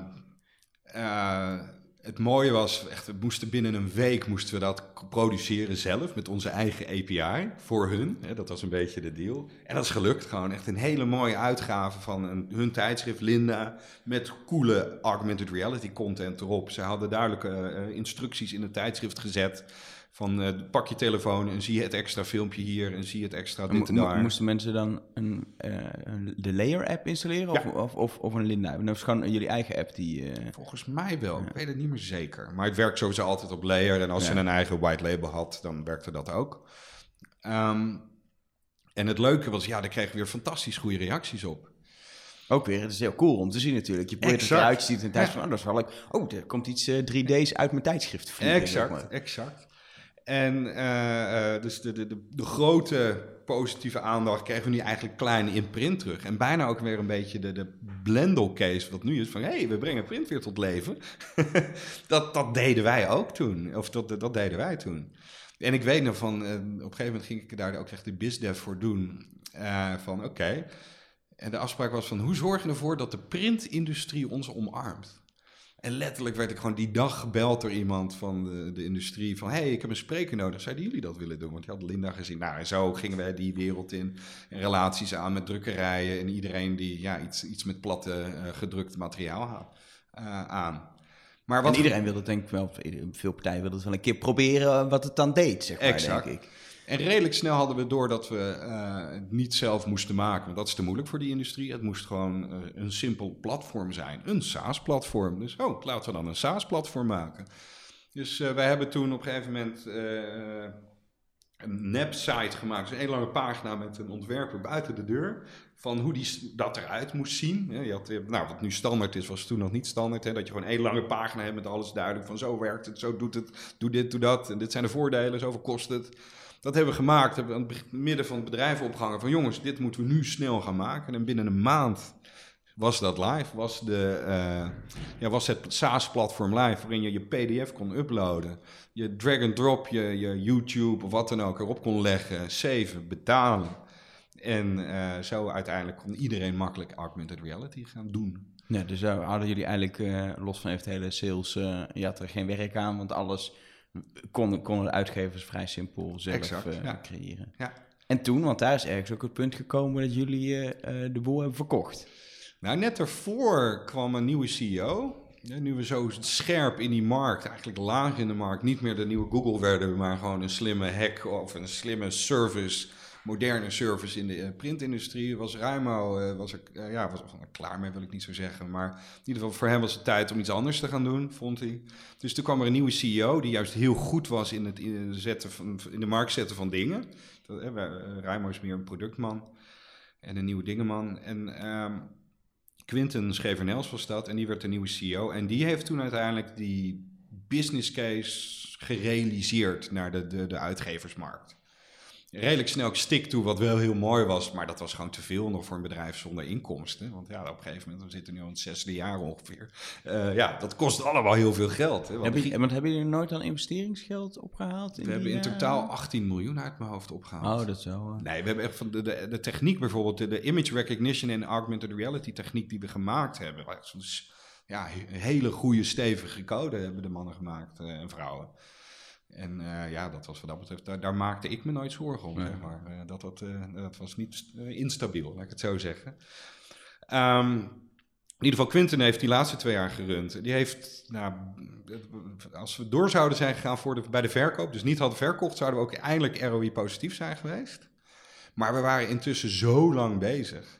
uh, het mooie was, echt, we moesten binnen een week moesten we dat produceren zelf met onze eigen A P I voor hun. Hè, dat was een beetje de deal. En dat is gelukt. Gewoon echt een hele mooie uitgave van een, hun tijdschrift Linda met coole augmented reality content erop. Ze hadden duidelijke uh, instructies in het tijdschrift gezet. Van uh, pak je telefoon en zie het extra filmpje hier en zie het extra dit en daar. Mo- moesten mensen dan een, uh, de Layer app installeren of, ja. of, of, of een Linda? Dat is gewoon jullie eigen app die... Uh... Volgens mij wel, ja. Ik weet het niet meer zeker. Maar het werkt sowieso altijd op Layer en als ja. ze een eigen white label had, dan werkte dat ook. Um, en het leuke was, ja, daar kregen we weer fantastisch goede reacties op. Ook weer, het is heel cool om te zien natuurlijk. Je probeert exact. Het eruit ziet en tijdschrift van, oh, dat is wel leuk. Oh, er komt iets uh, drie D's uit mijn tijdschrift. Vliegen, exact, zeg maar. exact. En uh, dus de, de, de, de grote positieve aandacht kregen we nu eigenlijk klein in print terug. En bijna ook weer een beetje de, de Blendel case wat nu is van... hé, hey, we brengen print weer tot leven. dat, dat deden wij ook toen. Of dat, dat deden wij toen. En ik weet nog van... Uh, op een gegeven moment ging ik daar ook echt de bizdev voor doen. Uh, van oké. Okay. En de afspraak was van... hoe zorgen we ervoor dat de printindustrie ons omarmt? En letterlijk werd ik gewoon die dag gebeld door iemand van de, de industrie. Van, hé, hey, ik heb een spreker nodig. Zouden jullie dat willen doen? Want je had Linda gezien. Nou, en zo gingen wij die wereld in. En relaties aan met drukkerijen. En iedereen die ja, iets, iets met platte uh, gedrukt materiaal had uh, aan. Maar wat en iedereen wilde denk ik wel, veel partijen wilden het wel een keer proberen wat het dan deed, zeg maar, exact. Denk ik. En redelijk snel hadden we door dat we uh, het niet zelf moesten maken. Want dat is te moeilijk voor die industrie. Het moest gewoon uh, een simpel platform zijn. Een SaaS-platform. Dus oh, laten we dan een SaaS-platform maken. Dus uh, wij hebben toen op een gegeven moment uh, een nep-site gemaakt. Dus een lange pagina met een ontwerper buiten de deur. Van hoe die dat eruit moest zien. Je had, nou, wat nu standaard is, was toen nog niet standaard. Hè? Dat je gewoon één lange pagina hebt met alles duidelijk. Van zo werkt het, zo doet het, doe dit, doe dat. En dit zijn de voordelen, zoveel kost het. Dat hebben we gemaakt, hebben we aan het midden van het bedrijf opgehangen van jongens, dit moeten we nu snel gaan maken. En binnen een maand was dat live, was, de, uh, ja, was het SaaS-platform live waarin je je P D F kon uploaden. Je drag-and-drop, je, je YouTube of wat dan ook erop kon leggen, saven, betalen. En uh, zo uiteindelijk kon iedereen makkelijk augmented reality gaan doen. Ja, dus uh, hadden jullie eigenlijk, uh, los van eventuele sales, uh, je had er geen werk aan, want alles... Konden, konden de uitgevers vrij simpel zelf exact, uh, ja. creëren. Ja. En toen, want daar is ergens ook het punt gekomen dat jullie uh, de boel hebben verkocht. Nou, net daarvoor kwam een nieuwe C E O. Nu we zo scherp in die markt, eigenlijk laag in de markt, niet meer de nieuwe Google werden, maar gewoon een slimme hack of een slimme service, moderne service in de printindustrie. Was Ruimau, was er, ja, was er klaar mee, wil ik niet zo zeggen. Maar in ieder geval voor hem was het tijd om iets anders te gaan doen, vond hij. Dus toen kwam er een nieuwe C E O die juist heel goed was in het zetten van, in de markt zetten van dingen. Ruimau is meer een productman en een nieuwe dingenman. En um, Quinten Schevernels was dat en die werd de nieuwe C E O. En die heeft toen uiteindelijk die business case gerealiseerd naar de, de, de uitgeversmarkt. Redelijk snel stick toe, wat wel heel mooi was, maar dat was gewoon te veel nog voor een bedrijf zonder inkomsten. Want ja, op een gegeven moment, we zitten nu al in het zesde jaar ongeveer. Uh, ja, dat kost allemaal heel veel geld. Hè, want... Heb je, want hebben jullie nooit dan investeringsgeld opgehaald? In we hebben jaren? In totaal achttien miljoen uit mijn hoofd opgehaald. Oh, dat zo. Uh... Nee, we hebben echt van de, de, de techniek bijvoorbeeld, de, de image recognition en augmented reality techniek die we gemaakt hebben. Dus, ja, een hele goede stevige code hebben de mannen gemaakt uh, en vrouwen. En uh, ja, dat was wat dat betreft, daar, daar maakte ik me nooit zorgen om, nee. zeg maar. Uh, dat, dat, uh, dat was niet uh, instabiel, laat ik het zo zeggen. Um, in ieder geval, Quinten heeft die laatste twee jaar gerund. Die heeft, nou, als we door zouden zijn gegaan voor de, bij de verkoop, dus niet hadden verkocht, zouden we ook eindelijk R O I positief zijn geweest. Maar we waren intussen zo lang bezig.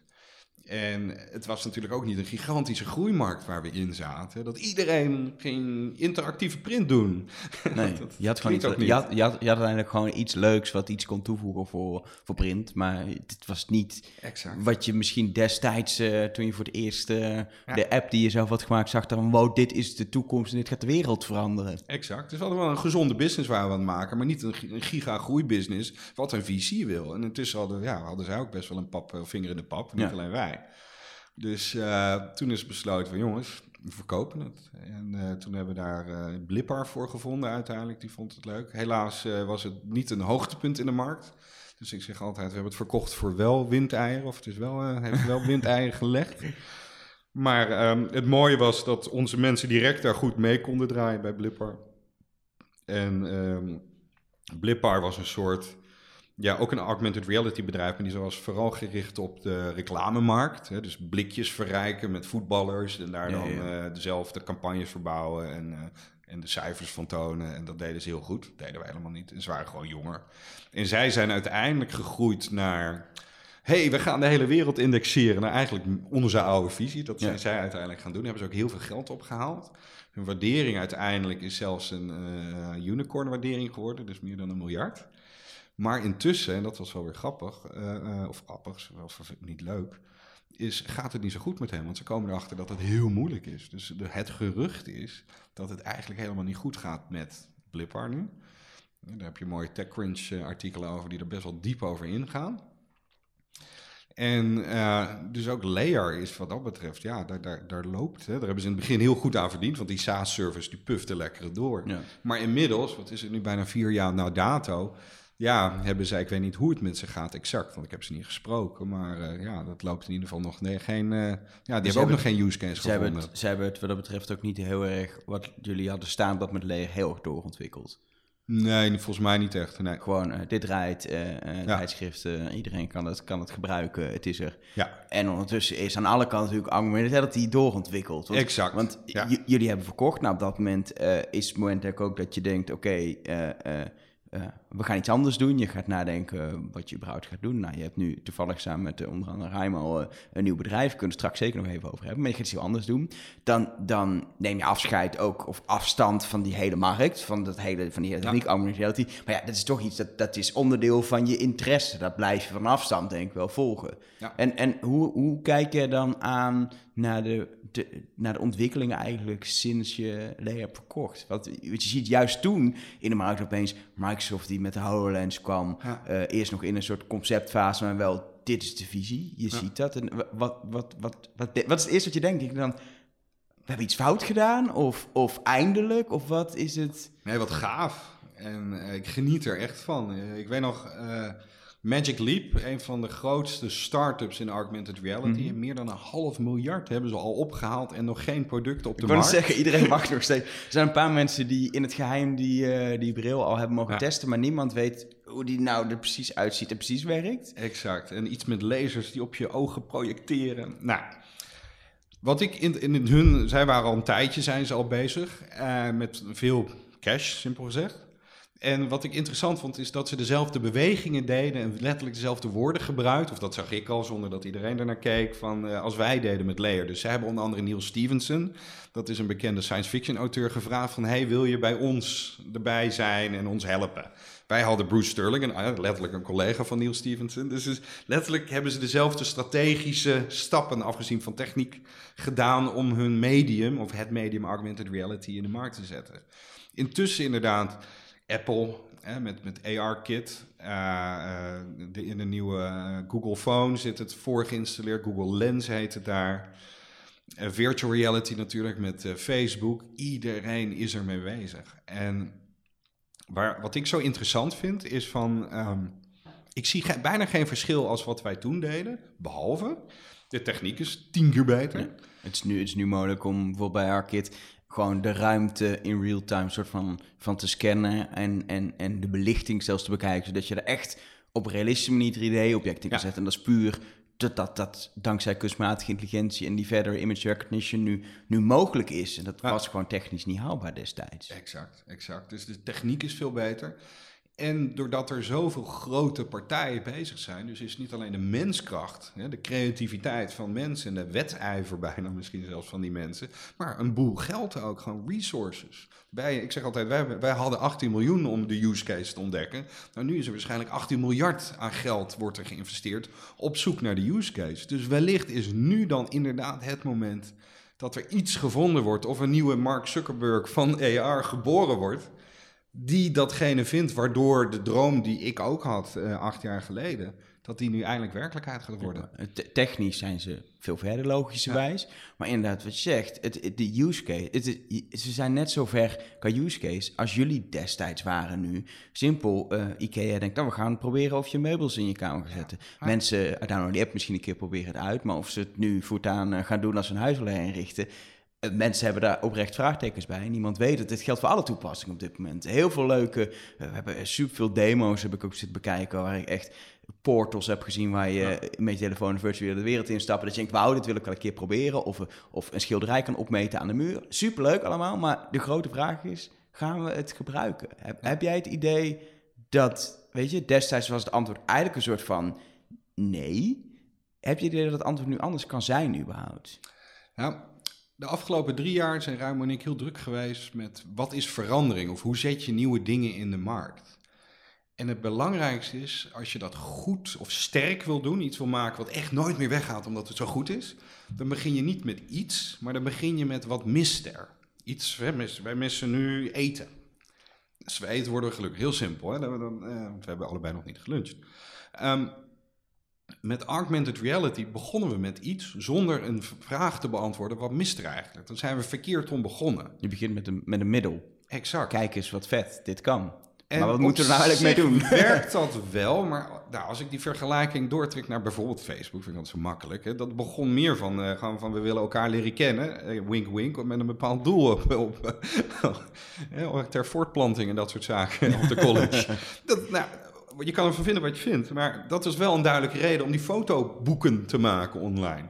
En het was natuurlijk ook niet een gigantische groeimarkt waar we in zaten. Dat iedereen ging interactieve print doen. Nee, je had gewoon iets, je had, je had, je had uiteindelijk gewoon iets leuks wat iets kon toevoegen voor, voor print. Maar het was niet exact. Wat je misschien destijds, uh, toen je voor het eerst uh, ja. de app die je zelf had gemaakt zag, dan wow, dit is de toekomst en dit gaat de wereld veranderen. Exact. Dus we hadden wel een gezonde business waar we aan het maken, maar niet een, een giga groeibusiness wat een V C wil. En intussen hadden, ja, hadden zij ook best wel een pap, vinger in de pap, niet ja. alleen wij. Dus uh, toen is besloten van jongens, we verkopen het. En uh, toen hebben we daar uh, Blippar voor gevonden uiteindelijk, die vond het leuk. Helaas uh, was het niet een hoogtepunt in de markt. Dus ik zeg altijd, we hebben het verkocht voor wel windeieren. Of het is wel, uh, heeft wel windeieren gelegd. Maar um, het mooie was dat onze mensen direct daar goed mee konden draaien bij Blippar. En um, Blippar was een soort... Ja, ook een augmented reality bedrijf, maar die was vooral gericht op de reclamemarkt. Hè? Dus blikjes verrijken met voetballers en daar ja, dan ja. Uh, dezelfde campagnes voor bouwen en, uh, en de cijfers van tonen. En dat deden ze heel goed. Dat deden wij helemaal niet. En ze waren gewoon jonger. En zij zijn uiteindelijk gegroeid naar... hey, we gaan de hele wereld indexeren. Nou, eigenlijk onze oude visie. Dat zijn ja. zij uiteindelijk gaan doen. Daar hebben ze ook heel veel geld opgehaald. Hun waardering uiteindelijk is zelfs een uh, unicorn waardering geworden. Dus meer dan een miljard. Maar intussen, en dat was wel weer grappig, uh, of grappig, wel niet leuk, is, gaat het niet zo goed met hem. Want ze komen erachter dat het heel moeilijk is. Dus de, het gerucht is dat het eigenlijk helemaal niet goed gaat met Blippar nu. Daar heb je mooie TechCrunch artikelen over die er best wel diep over ingaan. En uh, dus ook Layer is wat dat betreft, ja, daar, daar, daar loopt. Hè. Daar hebben ze in het begin heel goed aan verdiend, want die SaaS-service die pufte lekker door. Ja. Maar inmiddels, wat is het nu bijna vier jaar na dato... Ja, hebben zij, ik weet niet hoe het met ze gaat exact, want ik heb ze niet gesproken. Maar uh, ja, dat loopt in ieder geval nog nee, geen... Uh, ja, die dus hebben ook hebben, nog geen use case gevonden. Hebben het, zij hebben het wat dat betreft ook niet heel erg... Wat jullie hadden staan, dat met Layer heel erg doorontwikkeld. Nee, volgens mij niet echt. Nee. Gewoon, uh, dit draait, uh, uh, tijdschriften, ja. iedereen kan het, kan het gebruiken, het is er. Ja. En ondertussen is aan alle kanten natuurlijk argument dat die doorontwikkeld. Want, exact. Want ja. j- jullie hebben verkocht. Nou, op dat moment uh, is het moment denk ik ook dat je denkt, oké... Okay, uh, uh, Uh, we gaan iets anders doen. Je gaat nadenken wat je überhaupt gaat doen. Nou, je hebt nu toevallig samen met uh, onder andere Rijmel uh, een nieuw bedrijf. Kunnen we straks zeker nog even over hebben. Maar je gaat iets heel anders doen. Dan, dan neem je afscheid ook of afstand van die hele markt. Van, dat hele, van die hele techniek, ja. augmented reality. Maar ja, dat is toch iets, dat, dat is onderdeel van je interesse. Dat blijf je van afstand denk ik wel volgen. Ja. En, en hoe, hoe kijk je dan aan naar de, de, naar de ontwikkelingen eigenlijk sinds je Layer hebt verkocht? Want, want je ziet juist toen in de markt opeens... Microsoft die met de HoloLens kwam, ja. uh, eerst nog in een soort conceptfase, maar wel, dit is de visie, je ja. ziet dat. En wat, wat, wat, wat, wat, wat is het eerst wat je denkt? Denk je dan, we hebben iets fout gedaan? Of, of eindelijk? Of wat is het? Nee, wat gaaf. En uh, ik geniet er echt van. Uh, ik weet nog, uh, Magic Leap, een van de grootste start-ups in augmented reality. Mm-hmm. Meer dan een half miljard hebben ze al opgehaald en nog geen producten op ik de markt. Ik wil zeggen, iedereen wacht nog steeds. Er zijn een paar mensen die in het geheim die, uh, die bril al hebben mogen ja. testen, maar niemand weet hoe die nou er precies uitziet en precies werkt. Exact. En iets met lasers die op je ogen projecteren. Nou, wat ik in, in hun... Zij waren al een tijdje, zijn ze al bezig, uh, met veel cash, simpel gezegd. En wat ik interessant vond, is dat ze dezelfde bewegingen deden en letterlijk dezelfde woorden gebruikt. Of dat zag ik al, zonder dat iedereen ernaar keek, van uh, als wij deden met Layer. Dus zij hebben onder andere Neal Stephenson, dat is een bekende science fiction auteur, gevraagd van... hey, wil je bij ons erbij zijn en ons helpen? Wij hadden Bruce Sterling, en, uh, letterlijk een collega van Neal Stephenson. Dus, dus letterlijk hebben ze dezelfde strategische stappen, afgezien van techniek, gedaan om hun medium, of het medium augmented reality, in de markt te zetten. Intussen inderdaad... Apple hè, met, met A R Kit, uh, de, in de nieuwe Google Phone zit het voor geïnstalleerd, Google Lens heet het daar. Uh, virtual reality natuurlijk met uh, Facebook, iedereen is ermee bezig. En waar, wat ik zo interessant vind is van, um, ik zie ge- bijna geen verschil als wat wij toen deden, behalve de techniek is tien keer beter. Ja, het, is nu, het is nu mogelijk om bijvoorbeeld bij A R Kit... gewoon de ruimte in real-time soort van, van te scannen en, en, en de belichting zelfs te bekijken. Zodat je er echt op realistische manier drie D-objecten in kan ja. zetten. En dat is puur dat, dat, dat dankzij kunstmatige intelligentie en die verdere image recognition nu, nu mogelijk is. En dat ja. was gewoon technisch niet haalbaar destijds. Exact, exact. Dus de techniek is veel beter. En doordat er zoveel grote partijen bezig zijn... dus is niet alleen de menskracht, hè, de creativiteit van mensen... en de wedijver bijna misschien zelfs van die mensen... maar een boel geld ook, gewoon resources. Wij, ik zeg altijd, wij, wij hadden achttien miljoen om de use case te ontdekken. Nou, nu is er waarschijnlijk achttien miljard aan geld wordt er geïnvesteerd... op zoek naar de use case. Dus wellicht is nu dan inderdaad het moment dat er iets gevonden wordt... of een nieuwe Mark Zuckerberg van A R geboren wordt... die datgene vindt waardoor de droom die ik ook had uh, acht jaar geleden, dat die nu eindelijk werkelijkheid gaat worden. Te- technisch zijn ze veel verder, logischerwijs. Ja. Maar inderdaad, wat je zegt, het, het, de use case, het, het, ze zijn net zo ver qua use case als jullie destijds waren nu. Simpel, uh, IKEA denkt, nou, we gaan proberen of je meubels in je kamer gaat zetten. Ja. Mensen, uiteindelijk die app misschien een keer proberen het uit, maar of ze het nu voortaan uh, gaan doen als ze hun huis willen inrichten. Mensen hebben daar oprecht vraagtekens bij. Niemand weet het. Dit geldt voor alle toepassingen op dit moment. Heel veel leuke... We hebben superveel demo's, heb ik ook zitten bekijken, waar ik echt portals heb gezien waar je ja. met je telefoon de virtuele wereld instappen. Dat je denkt, wauw, dit wil ik wel een keer proberen. Of, of een schilderij kan opmeten aan de muur. Superleuk allemaal, maar de grote vraag is, gaan we het gebruiken? Heb, heb jij het idee dat... Weet je, destijds was het antwoord eigenlijk een soort van nee. Heb je het idee dat het antwoord nu anders kan zijn überhaupt? Nou... De afgelopen drie jaar zijn Ruimau en ik heel druk geweest met wat is verandering of hoe zet je nieuwe dingen in de markt. En het belangrijkste is, als je dat goed of sterk wil doen, iets wil maken wat echt nooit meer weggaat omdat het zo goed is, dan begin je niet met iets, maar dan begin je met wat mist er. Iets, wij missen, wij missen nu eten. Als we eten worden we gelukkig, heel simpel. Hè? Dan, eh, we hebben allebei nog niet geluncht. Um, Met augmented reality begonnen we met iets zonder een vraag te beantwoorden. Wat mist er eigenlijk? Dan zijn we verkeerd om begonnen. Je begint met een, met een middel. Exact. Kijk eens wat vet, dit kan. En maar wat moeten we er nou eigenlijk mee doen? Werkt dat wel, maar nou, als ik die vergelijking doortrek naar bijvoorbeeld Facebook, vind ik dat zo makkelijk. Hè? Dat begon meer van, uh, gewoon van we willen elkaar leren kennen. Uh, wink, wink, met een bepaald doel op, op, uh, ter voortplanting en dat soort zaken op de college. dat, nou... Je kan ervan vinden wat je vindt, maar dat is wel een duidelijke reden om die fotoboeken te maken online.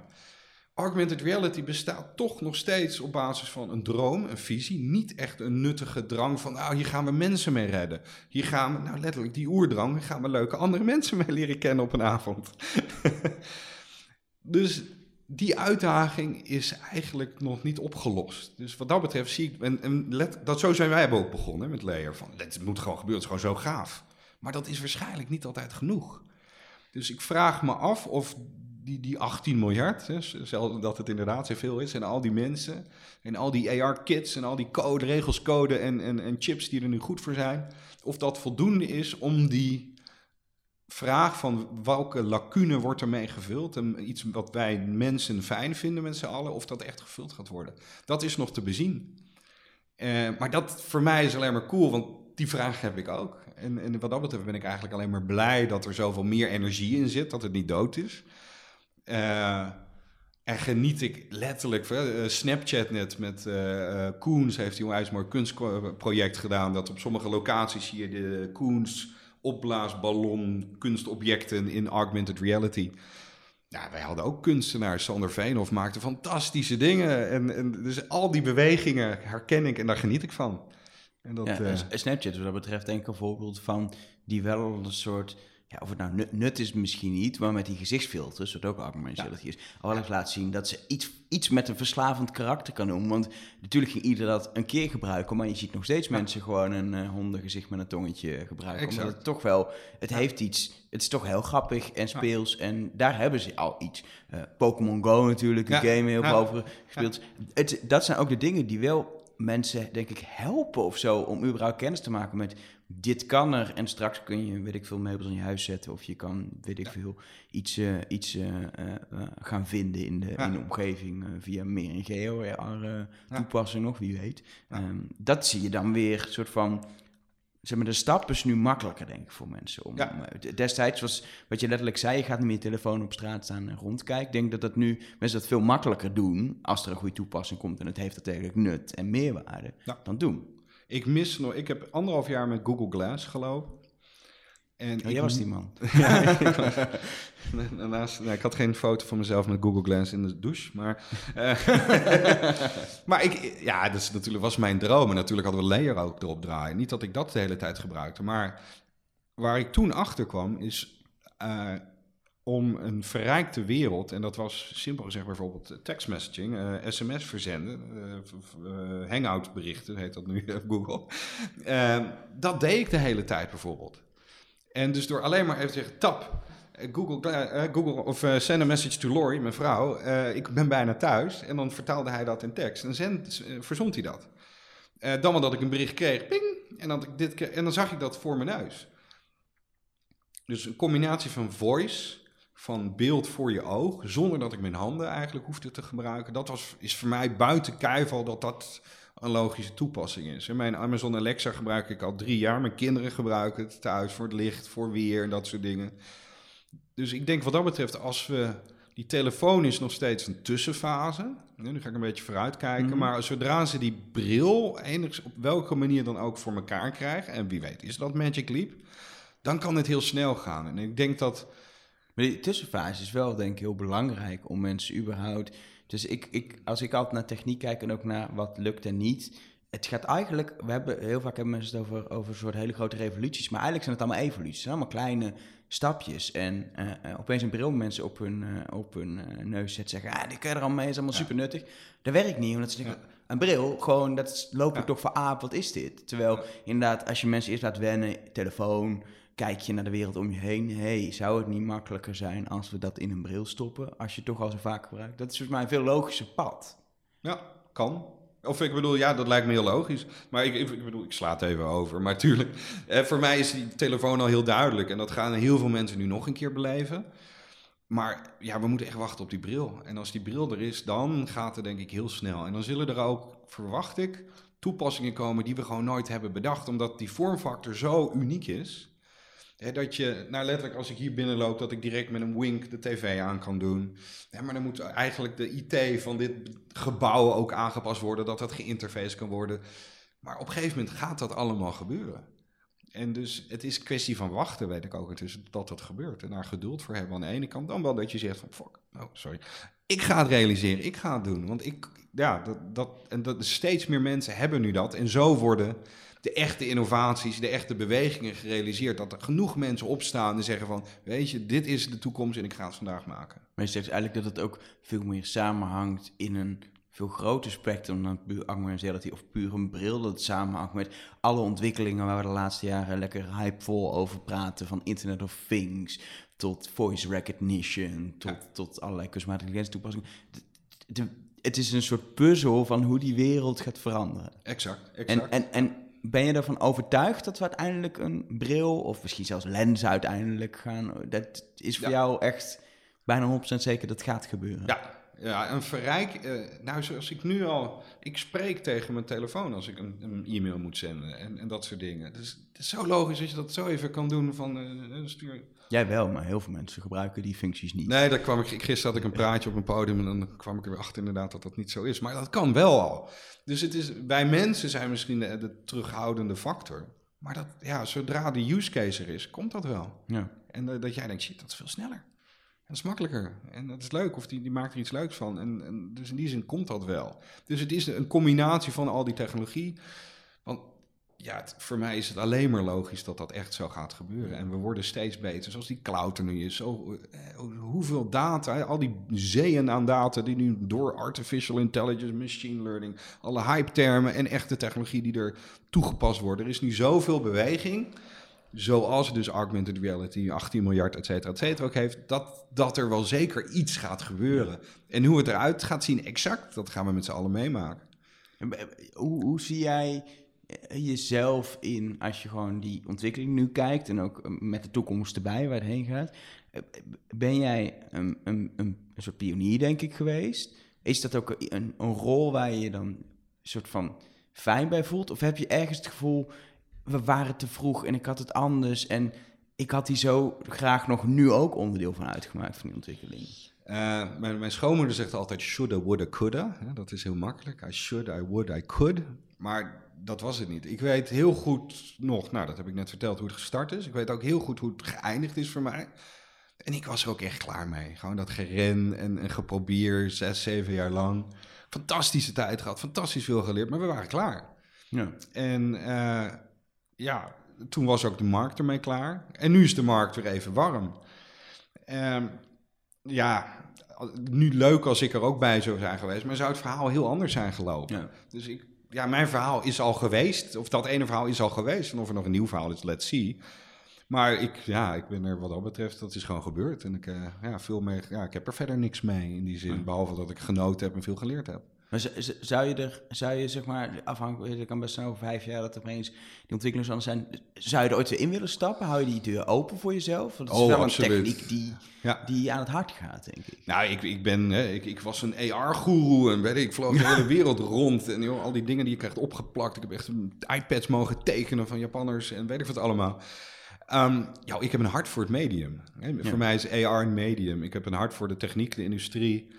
Augmented reality bestaat toch nog steeds op basis van een droom, een visie. Niet echt een nuttige drang van, nou, hier gaan we mensen mee redden. Hier gaan we, nou letterlijk die oerdrang, hier gaan we leuke andere mensen mee leren kennen op een avond. Dus die uitdaging is eigenlijk nog niet opgelost. Dus wat dat betreft zie ik, en, en let, dat zo zijn wij ook begonnen hè, met Layer van, het moet gewoon gebeuren, het is gewoon zo gaaf. Maar dat is waarschijnlijk niet altijd genoeg. Dus ik vraag me af of die, die achttien miljard, hè, zelfs dat het inderdaad zoveel is, en al die mensen, en al die A R-kits, en al die code, regels, code en, en, en chips die er nu goed voor zijn, of dat voldoende is om die vraag van welke lacune wordt ermee gevuld, en iets wat wij mensen fijn vinden met z'n allen, of dat echt gevuld gaat worden. Dat is nog te bezien. Uh, maar dat voor mij is alleen maar cool, want die vraag heb ik ook. En, en wat dat betreft ben ik eigenlijk alleen maar blij dat er zoveel meer energie in zit, dat het niet dood is. Uh, en geniet ik letterlijk, uh, Snapchat net met uh, Koens heeft die onwijs mooi kunstproject gedaan, dat op sommige locaties zie je de Koens opblaasballon kunstobjecten in augmented reality. Nou, wij hadden ook kunstenaars, Sander Veenhoff maakte fantastische dingen. En, en dus al die bewegingen herken ik en daar geniet ik van. En dat, ja, uh... Snapchat wat dat betreft denk ik een voorbeeld van die wel een soort, ja, of het nou nut, nut is misschien niet, maar met die gezichtsfilters, wat ook augmented reality ja. is, al even laten zien dat ze iets, iets met een verslavend karakter kan doen. Want natuurlijk ging ieder dat een keer gebruiken, maar je ziet nog steeds ja. mensen gewoon een uh, hondengezicht met een tongetje gebruiken. Exact. Omdat het toch wel, het ja. heeft iets, het is toch heel grappig en speels ja. en daar hebben ze al iets. Uh, Pokémon Go natuurlijk, een ja. game heel veel ja. over gespeeld. Ja. Het, dat zijn ook de dingen die wel mensen, denk ik, helpen of zo om überhaupt kennis te maken met dit kan er en straks kun je, weet ik veel, meubels in je huis zetten of je kan, weet ik ja. veel, iets, uh, iets uh, uh, gaan vinden in de, ja. in de omgeving uh, via meer een G O R toepassing ja. of wie weet. Ja. Um, dat zie je dan weer soort van, zeg maar, de stap is nu makkelijker, denk ik, voor mensen. Om, ja. om, destijds was, wat je letterlijk zei, je gaat niet meer je telefoon op straat staan en rondkijken. Ik denk dat dat nu mensen dat veel makkelijker doen als er een goede toepassing komt en het heeft uiteindelijk nut en meerwaarde ja. dan doen. Ik mis nog, ik heb anderhalf jaar met Google Glass gelopen. En oh, jij was die man. ja, ik, was, naast, nou, ik had geen foto van mezelf met Google Glass in de douche, maar... Uh, maar ik, ja, dat is natuurlijk, was mijn droom. En natuurlijk hadden we Layer ook erop draaien. Niet dat ik dat de hele tijd gebruikte, maar waar ik toen achter kwam is uh, om een verrijkte wereld, en dat was simpel gezegd bijvoorbeeld text messaging, uh, sms verzenden, uh, uh, hangout berichten, heet dat nu op Google. Uh, dat deed ik de hele tijd bijvoorbeeld. En dus door alleen maar even te zeggen, tap, Google, uh, Google of uh, send a message to Lori, mijn vrouw, uh, ik ben bijna thuis. En dan vertaalde hij dat in tekst en zend, uh, verzond hij dat. Uh, dan wel dat ik een bericht kreeg, ping, En, dat ik dit keer, en dan zag ik dat voor mijn neus. Dus een combinatie van voice, van beeld voor je oog, zonder dat ik mijn handen eigenlijk hoefde te gebruiken. Dat was, is voor mij buiten kijf al dat dat een logische toepassing is. En mijn Amazon Alexa gebruik ik al drie jaar. Mijn kinderen gebruiken het thuis voor het licht, voor weer en dat soort dingen. Dus ik denk wat dat betreft, als we... Die telefoon is nog steeds een tussenfase. Nu ga ik een beetje vooruitkijken. Mm-hmm. Maar zodra ze die bril enigszins op welke manier dan ook voor elkaar krijgen... en wie weet is dat Magic Leap... dan kan het heel snel gaan. En ik denk dat... Maar die tussenfase is wel denk ik heel belangrijk... om mensen überhaupt... Dus ik, ik, als ik altijd naar techniek kijk en ook naar wat lukt en niet... Het gaat eigenlijk... We hebben, heel vaak hebben mensen het over, over een soort hele grote revoluties... maar eigenlijk zijn het allemaal evoluties. Het zijn allemaal kleine... stapjes en uh, uh, opeens een bril mensen op hun, uh, op hun uh, neus zet zeggen, ah, die kun je er allemaal mee, is allemaal ja. super nuttig. Dat werkt niet, omdat ze denken, ja. een bril, gewoon, dat is, loop ik ja. toch voor aap, wat is dit? Terwijl, ja. inderdaad, als je mensen eerst laat wennen, telefoon, kijk je naar de wereld om je heen, hey, zou het niet makkelijker zijn als we dat in een bril stoppen, als je het toch al zo vaak gebruikt? Dat is volgens mij een veel logischer pad. Ja, kan. Of ik bedoel, ja, dat lijkt me heel logisch. Maar ik, ik bedoel, ik sla het even over. Maar tuurlijk, eh, voor mij is die telefoon al heel duidelijk. En dat gaan heel veel mensen nu nog een keer beleven. Maar ja, we moeten echt wachten op die bril. En als die bril er is, dan gaat het denk ik heel snel. En dan zullen er ook, verwacht ik, toepassingen komen die we gewoon nooit hebben bedacht. Omdat die vormfactor zo uniek is. Hè, dat je, nou letterlijk als ik hier binnenloop, dat ik direct met een wink de tv aan kan doen. Hè, maar dan moet eigenlijk de I T van dit gebouw ook aangepast worden, dat dat geïnterfaced kan worden. Maar op een gegeven moment gaat dat allemaal gebeuren. En dus het is kwestie van wachten, weet ik ook intussen, dat dat gebeurt. En daar geduld voor hebben aan de ene kant. Dan wel dat je zegt van, fuck, oh sorry, ik ga het realiseren, ik ga het doen. Want ik, ja, dat, dat, en dat, steeds meer mensen hebben nu dat. En zo worden... de echte innovaties, de echte bewegingen gerealiseerd... dat er genoeg mensen opstaan en zeggen van... weet je, dit is de toekomst en ik ga het vandaag maken. Maar je zegt eigenlijk dat het ook veel meer samenhangt... in een veel groter spectrum dan puur augmented reality... of puur een bril, dat het samenhangt met alle ontwikkelingen... waar we de laatste jaren lekker hypevol over praten... van Internet of Things tot voice recognition... tot, ja. tot allerlei kunstmatige intelligentie-toepassingen... De, de, het is een soort puzzel van hoe die wereld gaat veranderen. Exact, exact. En... en, en ben je ervan overtuigd dat we uiteindelijk een bril... of misschien zelfs lens uiteindelijk gaan... dat is voor ja. jou echt bijna honderd procent zeker dat gaat gebeuren? Ja, ja een verrijk... Uh, nou, zoals ik nu al... Ik spreek tegen mijn telefoon als ik een, een e-mail moet zenden... en, en dat soort dingen. Dus het is zo logisch dat je dat zo even kan doen van... Uh, stuur... Jij wel, maar heel veel mensen gebruiken die functies niet. Nee, daar kwam ik, gisteren had ik een praatje op een podium... en dan kwam ik er weer achter inderdaad dat dat niet zo is. Maar dat kan wel al. Dus het is, wij mensen zijn misschien de, de terughoudende factor. Maar dat, ja, zodra de use case er is, komt dat wel. Ja. En de, dat jij denkt, shit, dat is veel sneller. Dat is makkelijker. En dat is leuk, of die, die maakt er iets leuks van. En, en dus in die zin komt dat wel. Dus het is een combinatie van al die technologie... Ja, het, voor mij is het alleen maar logisch dat dat echt zo gaat gebeuren. En we worden steeds beter. Zoals die cloud er nu is. Zo, hoeveel data, al die zeeën aan data... die nu door artificial intelligence, machine learning... alle hype-termen en echte technologie die er toegepast worden. Er is nu zoveel beweging. Zoals dus augmented reality, achttien miljard, et cetera, et cetera ook heeft... Dat, dat er wel zeker iets gaat gebeuren. En hoe het eruit gaat zien, exact, dat gaan we met z'n allen meemaken. Hoe, hoe zie jij... jezelf in, als je gewoon die ontwikkeling nu kijkt... en ook met de toekomst erbij, waar het heen gaat... ben jij een, een, een soort pionier, denk ik, geweest? Is dat ook een, een rol waar je je dan een soort van fijn bij voelt? Of heb je ergens het gevoel, we waren te vroeg en ik had het anders... en ik had hier zo graag nog nu ook onderdeel van uitgemaakt van die ontwikkeling? Uh, mijn, mijn schoonmoeder zegt altijd, shoulda, woulda, coulda. Ja, dat is heel makkelijk. I should, I would, I could. Maar... dat was het niet. Ik weet heel goed nog, nou dat heb ik net verteld, hoe het gestart is. Ik weet ook heel goed hoe het geëindigd is voor mij. En ik was er ook echt klaar mee. Gewoon dat geren en, en geprobeer, zes, zeven jaar lang. Fantastische tijd gehad, fantastisch veel geleerd, maar we waren klaar. Ja. En uh, ja, toen was ook de markt ermee klaar. En nu is de markt weer even warm. Um, ja... Nu leuk als ik er ook bij zou zijn geweest, maar zou het verhaal heel anders zijn gelopen. Ja. Dus ik... Ja, mijn verhaal is al geweest. Of dat ene verhaal is al geweest. En of er nog een nieuw verhaal is, let's see. Maar ik, ja, ik ben er wat dat betreft, dat is gewoon gebeurd. En ik, uh, ja, veel meer, ja, ik heb er verder niks mee in die zin. Behalve dat ik genoten heb en veel geleerd heb. Maar z- zou je er, zou je zeg maar, afhankelijk, dat kan best zijn over vijf jaar dat er opeens die ontwikkelaars anders zijn. Zou je er ooit weer in willen stappen? Hou je die deur open voor jezelf? Want dat is oh, wel absoluut. Een techniek die, ja. die aan het hart gaat, denk ik. Nou, ik, ik ben, hè, ik, ik was een A R-goeroe en weet ik, ik vloog de hele wereld rond. En joh, al die dingen die je krijgt opgeplakt. Ik heb echt iPads mogen tekenen van Japanners en weet ik wat allemaal. Um, ja, ik heb een hart voor het medium. Hè. Ja. Voor mij is A R een medium. Ik heb een hart voor de techniek, de industrie.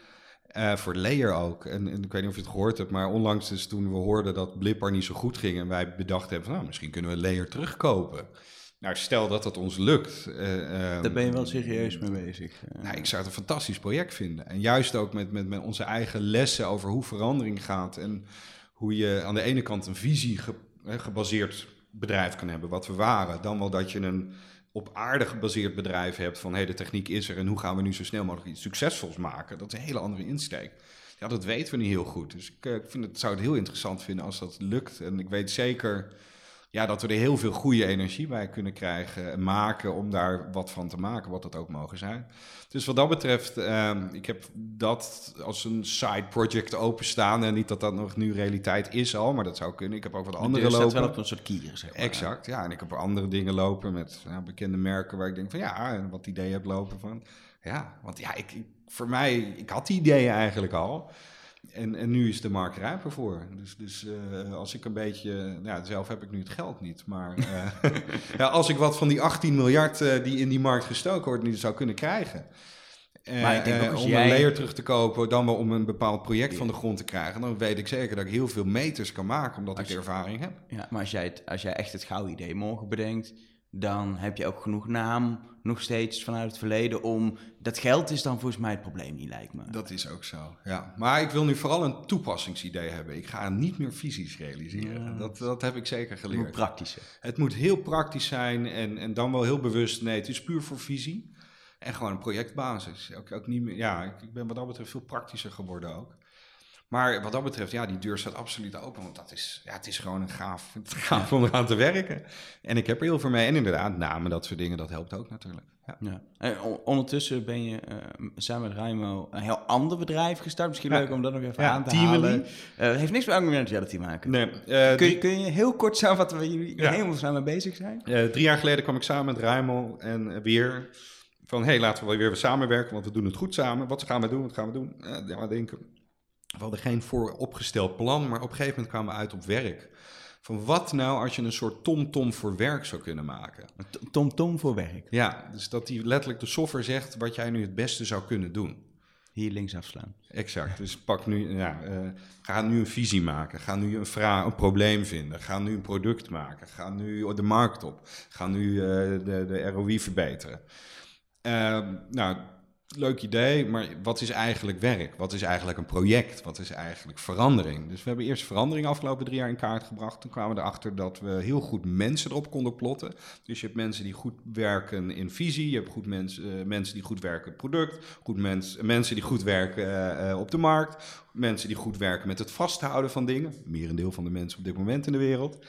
Uh, voor Layer ook. En, en ik weet niet of je het gehoord hebt, maar onlangs is toen we hoorden dat Blippar niet zo goed ging en wij bedacht hebben van, nou, misschien kunnen we Layer terugkopen. Nou, stel dat dat ons lukt. Uh, uh, Daar ben je wel serieus mee bezig. Uh. Nou, ik zou het een fantastisch project vinden. En juist ook met, met, met onze eigen lessen over hoe verandering gaat en hoe je aan de ene kant een visie ge, uh, gebaseerd bedrijf kan hebben, wat we waren, dan wel dat je een op aarde gebaseerd bedrijf hebt van hey, de techniek is er en hoe gaan we nu zo snel mogelijk iets succesvols maken. Dat is een hele andere insteek. Ja, dat weten we niet heel goed. Dus ik uh, vind het, zou het heel interessant vinden als dat lukt. En ik weet zeker ja, dat we er heel veel goede energie bij kunnen krijgen en maken om daar wat van te maken, wat dat ook mogen zijn. Dus wat dat betreft, uh, ik heb dat als een side project openstaan. En niet dat dat nog nu realiteit is al, maar dat zou kunnen. Ik heb ook wat andere lopen. Het staat wel op een soort kier, zeg maar. Exact, ja. En ik heb andere dingen lopen met ja, bekende merken waar ik denk van ja, en wat ideeën heb lopen van. Ja, want ja, ik, ik, voor mij, ik had die ideeën eigenlijk al. En, en nu is de markt rijper voor. Dus, dus uh, als ik een beetje... Nou, zelf heb ik nu het geld niet, maar... Uh, ja, als ik wat van die achttien miljard uh, die in die markt gestoken wordt... nu zou kunnen krijgen. Uh, maar ik denk uh, om jij... een Layer terug te kopen... dan wel om een bepaald project ja. van de grond te krijgen... dan weet ik zeker dat ik heel veel meters kan maken... omdat als ik de ervaring heb. Ja, maar als jij, het, als jij echt het gouden idee morgen bedenkt... dan heb je ook genoeg naam nog steeds vanuit het verleden om... Dat geld is dan volgens mij het probleem niet, lijkt me. Dat is ook zo, ja. Maar ik wil nu vooral een toepassingsidee hebben. Ik ga niet meer visies realiseren. Ja. Dat, dat heb ik zeker geleerd. Het moet praktisch zijn. Het moet heel praktisch zijn en, en dan wel heel bewust. Nee, het is puur voor visie en gewoon een projectbasis. Ook, ook niet meer, ja, ik ben wat dat betreft veel praktischer geworden ook. Maar wat dat betreft, ja, die deur staat absoluut open. Want dat is, ja, het is gewoon een gaaf, gaaf om eraan te werken. En ik heb er heel veel mee. En inderdaad, namen, dat soort dingen, dat helpt ook natuurlijk. Ja. Ja. En on- ondertussen ben je uh, samen met Raimo een heel ander bedrijf gestart. Misschien ja. leuk om dat nog even ja, aan te Teamly. halen. Het uh, heeft niks met augmented reality te maken. Nee, uh, kun, je, kun je heel kort samenvatten waar jullie ja. helemaal samen bezig zijn? Uh, drie jaar geleden kwam ik samen met Raimo en uh, weer... van, hé, hey, laten we weer samenwerken, want we doen het goed samen. Wat gaan we doen? Wat gaan we doen? Uh, ja, denken... We hadden geen vooropgesteld plan, maar op een gegeven moment kwamen we uit op werk. Van wat nou als je een soort Tom Tom voor werk zou kunnen maken? Tom Tom voor werk? Ja, dus dat die letterlijk de software zegt wat jij nu het beste zou kunnen doen. Hier links afslaan. Exact, dus pak nu, ja, uh, ga nu een visie maken, ga nu een, vra- een probleem vinden, ga nu een product maken, ga nu de markt op, ga nu uh, de, de R O I verbeteren. Uh, nou... Leuk idee, maar wat is eigenlijk werk? Wat is eigenlijk een project? Wat is eigenlijk verandering? Dus we hebben eerst verandering afgelopen drie jaar in kaart gebracht. Toen kwamen we erachter dat we heel goed mensen erop konden plotten. Dus je hebt mensen die goed werken in visie. Je hebt goed mens, uh, mensen die goed werken in product. Goed mens, mensen die goed werken uh, op de markt. Mensen die goed werken met het vasthouden van dingen. Merendeel van de mensen op dit moment in de wereld.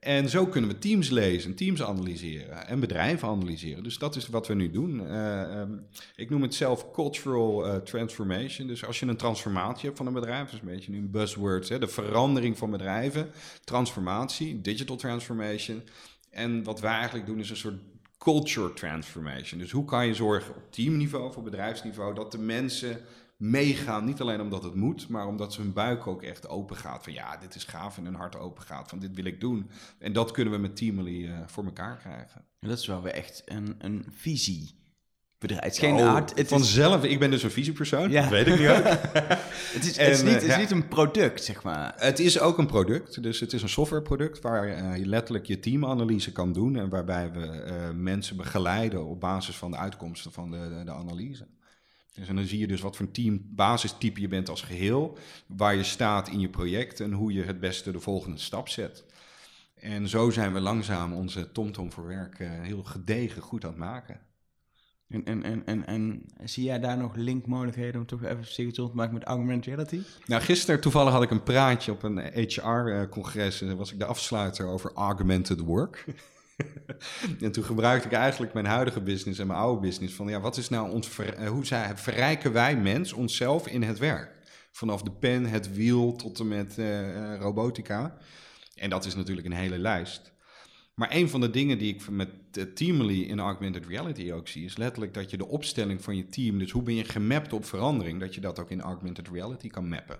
En zo kunnen we teams lezen, teams analyseren en bedrijven analyseren. Dus dat is wat we nu doen. Uh, um, ik noem het zelf cultural uh, transformation. Dus als je een transformatie hebt van een bedrijf, dat is een beetje nu buzzwords, hè, de verandering van bedrijven, transformatie, digital transformation. En wat wij eigenlijk doen is een soort culture transformation. Dus hoe kan je zorgen op teamniveau, op bedrijfsniveau, dat de mensen... meegaan, niet alleen omdat het moet, maar omdat ze hun buik ook echt open gaat. Van ja, dit is gaaf en hun hart open gaat. Van dit wil ik doen. En dat kunnen we met Teamly uh, voor elkaar krijgen. En dat is wel weer echt een, een visie. Bedrijf. Het is geen oh, art. Het vanzelf, is... ik ben dus een visiepersoon, ja. Dat weet ik nu ook. het is, en, het is, niet, het is ja. niet een product, zeg maar. Het is ook een product, dus het is een softwareproduct waar uh, je letterlijk je teamanalyse kan doen en waarbij we uh, mensen begeleiden op basis van de uitkomsten van de, de, de analyse. Dus en dan zie je dus wat voor een team basistype je bent als geheel, waar je staat in je project en hoe je het beste de volgende stap zet. En zo zijn we langzaam onze TomTom voor werk heel gedegen goed aan het maken. En, en, en, en, en zie jij daar nog linkmogelijkheden om toch even zichtbaar te maken met augmented reality? Nou, gisteren toevallig had ik een praatje op een H R-congres en was ik de afsluiter over augmented work. En toen gebruikte ik eigenlijk mijn huidige business en mijn oude business van ja, wat is nou ons ver, hoe zij, verrijken wij mens onszelf in het werk? vanaf de pen, het wiel tot en met uh, robotica. En dat is natuurlijk een hele lijst. Maar een van de dingen die ik met uh, Teamly in augmented reality ook zie, is letterlijk dat je de opstelling van je team, dus hoe ben je gemapt op verandering, dat je dat ook in augmented reality kan mappen.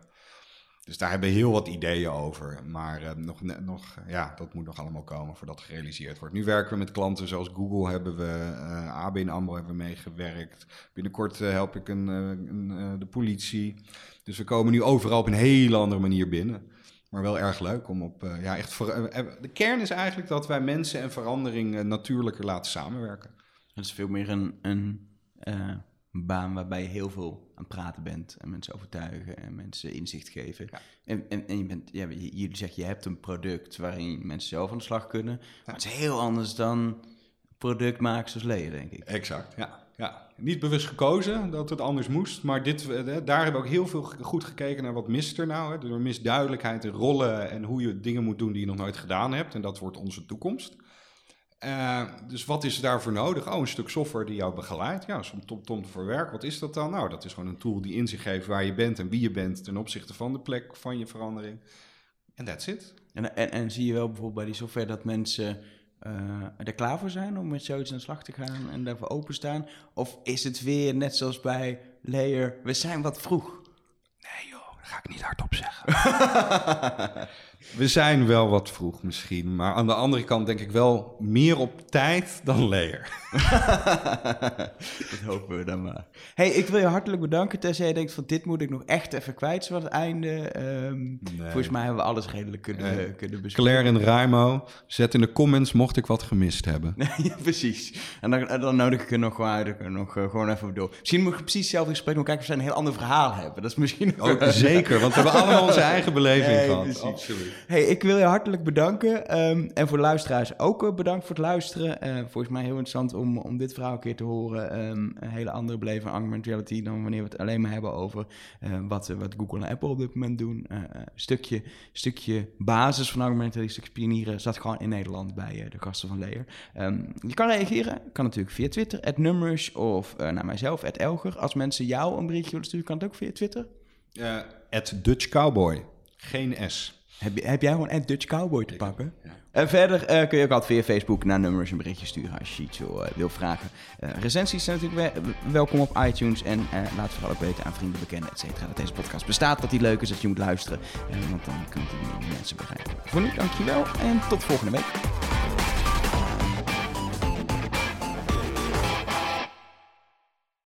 Dus daar hebben we heel wat ideeën over. Maar uh, nog, nog, ja, dat moet nog allemaal komen voordat het gerealiseerd wordt. Nu werken we met klanten zoals Google hebben we, uh, A B N AMRO hebben we meegewerkt. Binnenkort uh, help ik een, een, uh, de politie. Dus we komen nu overal op een hele andere manier binnen. Maar wel erg leuk om op... Uh, ja, echt ver- uh, de kern is eigenlijk dat wij mensen en verandering uh, natuurlijker laten samenwerken. Dat is veel meer een... een uh... baan waarbij je heel veel aan het praten bent en mensen overtuigen en mensen inzicht geven. Ja. En, en, en je bent, ja, jullie zeggen, je hebt een product waarin mensen zelf aan de slag kunnen. Ja. Maar het is heel anders dan product maken zoals Layer, denk ik. Exact, ja. ja. Niet bewust gekozen dat het anders moest, maar dit, daar hebben we ook heel veel goed gekeken naar wat mist er nou. Hè? Door misduidelijkheid in rollen en hoe je dingen moet doen die je nog nooit gedaan hebt. En dat wordt onze toekomst. Uh, dus wat is daarvoor nodig? Oh, een stuk software die jou begeleidt. Ja, zo'n Tom Tom voor werk. Wat is dat dan? Nou, dat is gewoon een tool die inzicht geeft waar je bent en wie je bent ten opzichte van de plek van je verandering. En that's it. En, en, en zie je wel bijvoorbeeld bij die software dat mensen uh, er klaar voor zijn om met zoiets aan de slag te gaan en daarvoor openstaan? Of is het weer net zoals bij Layer, we zijn wat vroeg? Nee joh, dat ga ik niet hardop zeggen. We zijn wel wat vroeg misschien, maar aan de andere kant denk ik wel meer op tijd dan Layer. Dat hopen we dan maar. Hey, ik wil je hartelijk bedanken, tenzij je denkt van dit moet ik nog echt even kwijt, zo aan het einde. Um, nee. Volgens mij hebben we alles redelijk kunnen, nee. kunnen bespreken. Claire en Raimo, zet in de comments mocht ik wat gemist hebben. Ja, precies. En dan, dan nodig ik er nog, nog uh, gewoon even door. Misschien moet ik precies hetzelfde gesprek doen, kijken of ze een heel ander verhaal hebben. Dat is misschien ook... Oh, zeker, want we hebben allemaal onze eigen beleving nee, gehad. Precies. Absoluut. Hey, ik wil je hartelijk bedanken. Um, en voor de luisteraars ook bedankt voor het luisteren. Uh, volgens mij heel interessant om, om dit verhaal een keer te horen. Um, een hele andere beleving van augmented reality dan wanneer we het alleen maar hebben over uh, wat, wat Google en Apple op dit moment doen. Een uh, stukje, stukje basis van augmented reality, stukje pionieren zat gewoon in Nederland bij uh, de gasten van Layer. Um, je kan reageren. Kan natuurlijk via Twitter, at Numbers of uh, naar mijzelf, at Elger. Als mensen jou een berichtje willen sturen, kan het ook via Twitter. Uh, at Dutch Cowboy. Geen S. Heb, je, heb jij gewoon een Dutch Cowboy te pakken? Ja. En verder uh, kun je ook altijd via Facebook naar Numbers een berichtje sturen als je iets wil, uh, wil vragen. Uh, recensies zijn natuurlijk we- welkom op iTunes. En uh, laat vooral ook weten aan vrienden, bekenden, et cetera, dat deze podcast bestaat. Dat die leuk is, dat je moet luisteren. Uh, want dan kunnen die mensen begrijpen. Voor nu, dankjewel en tot volgende week.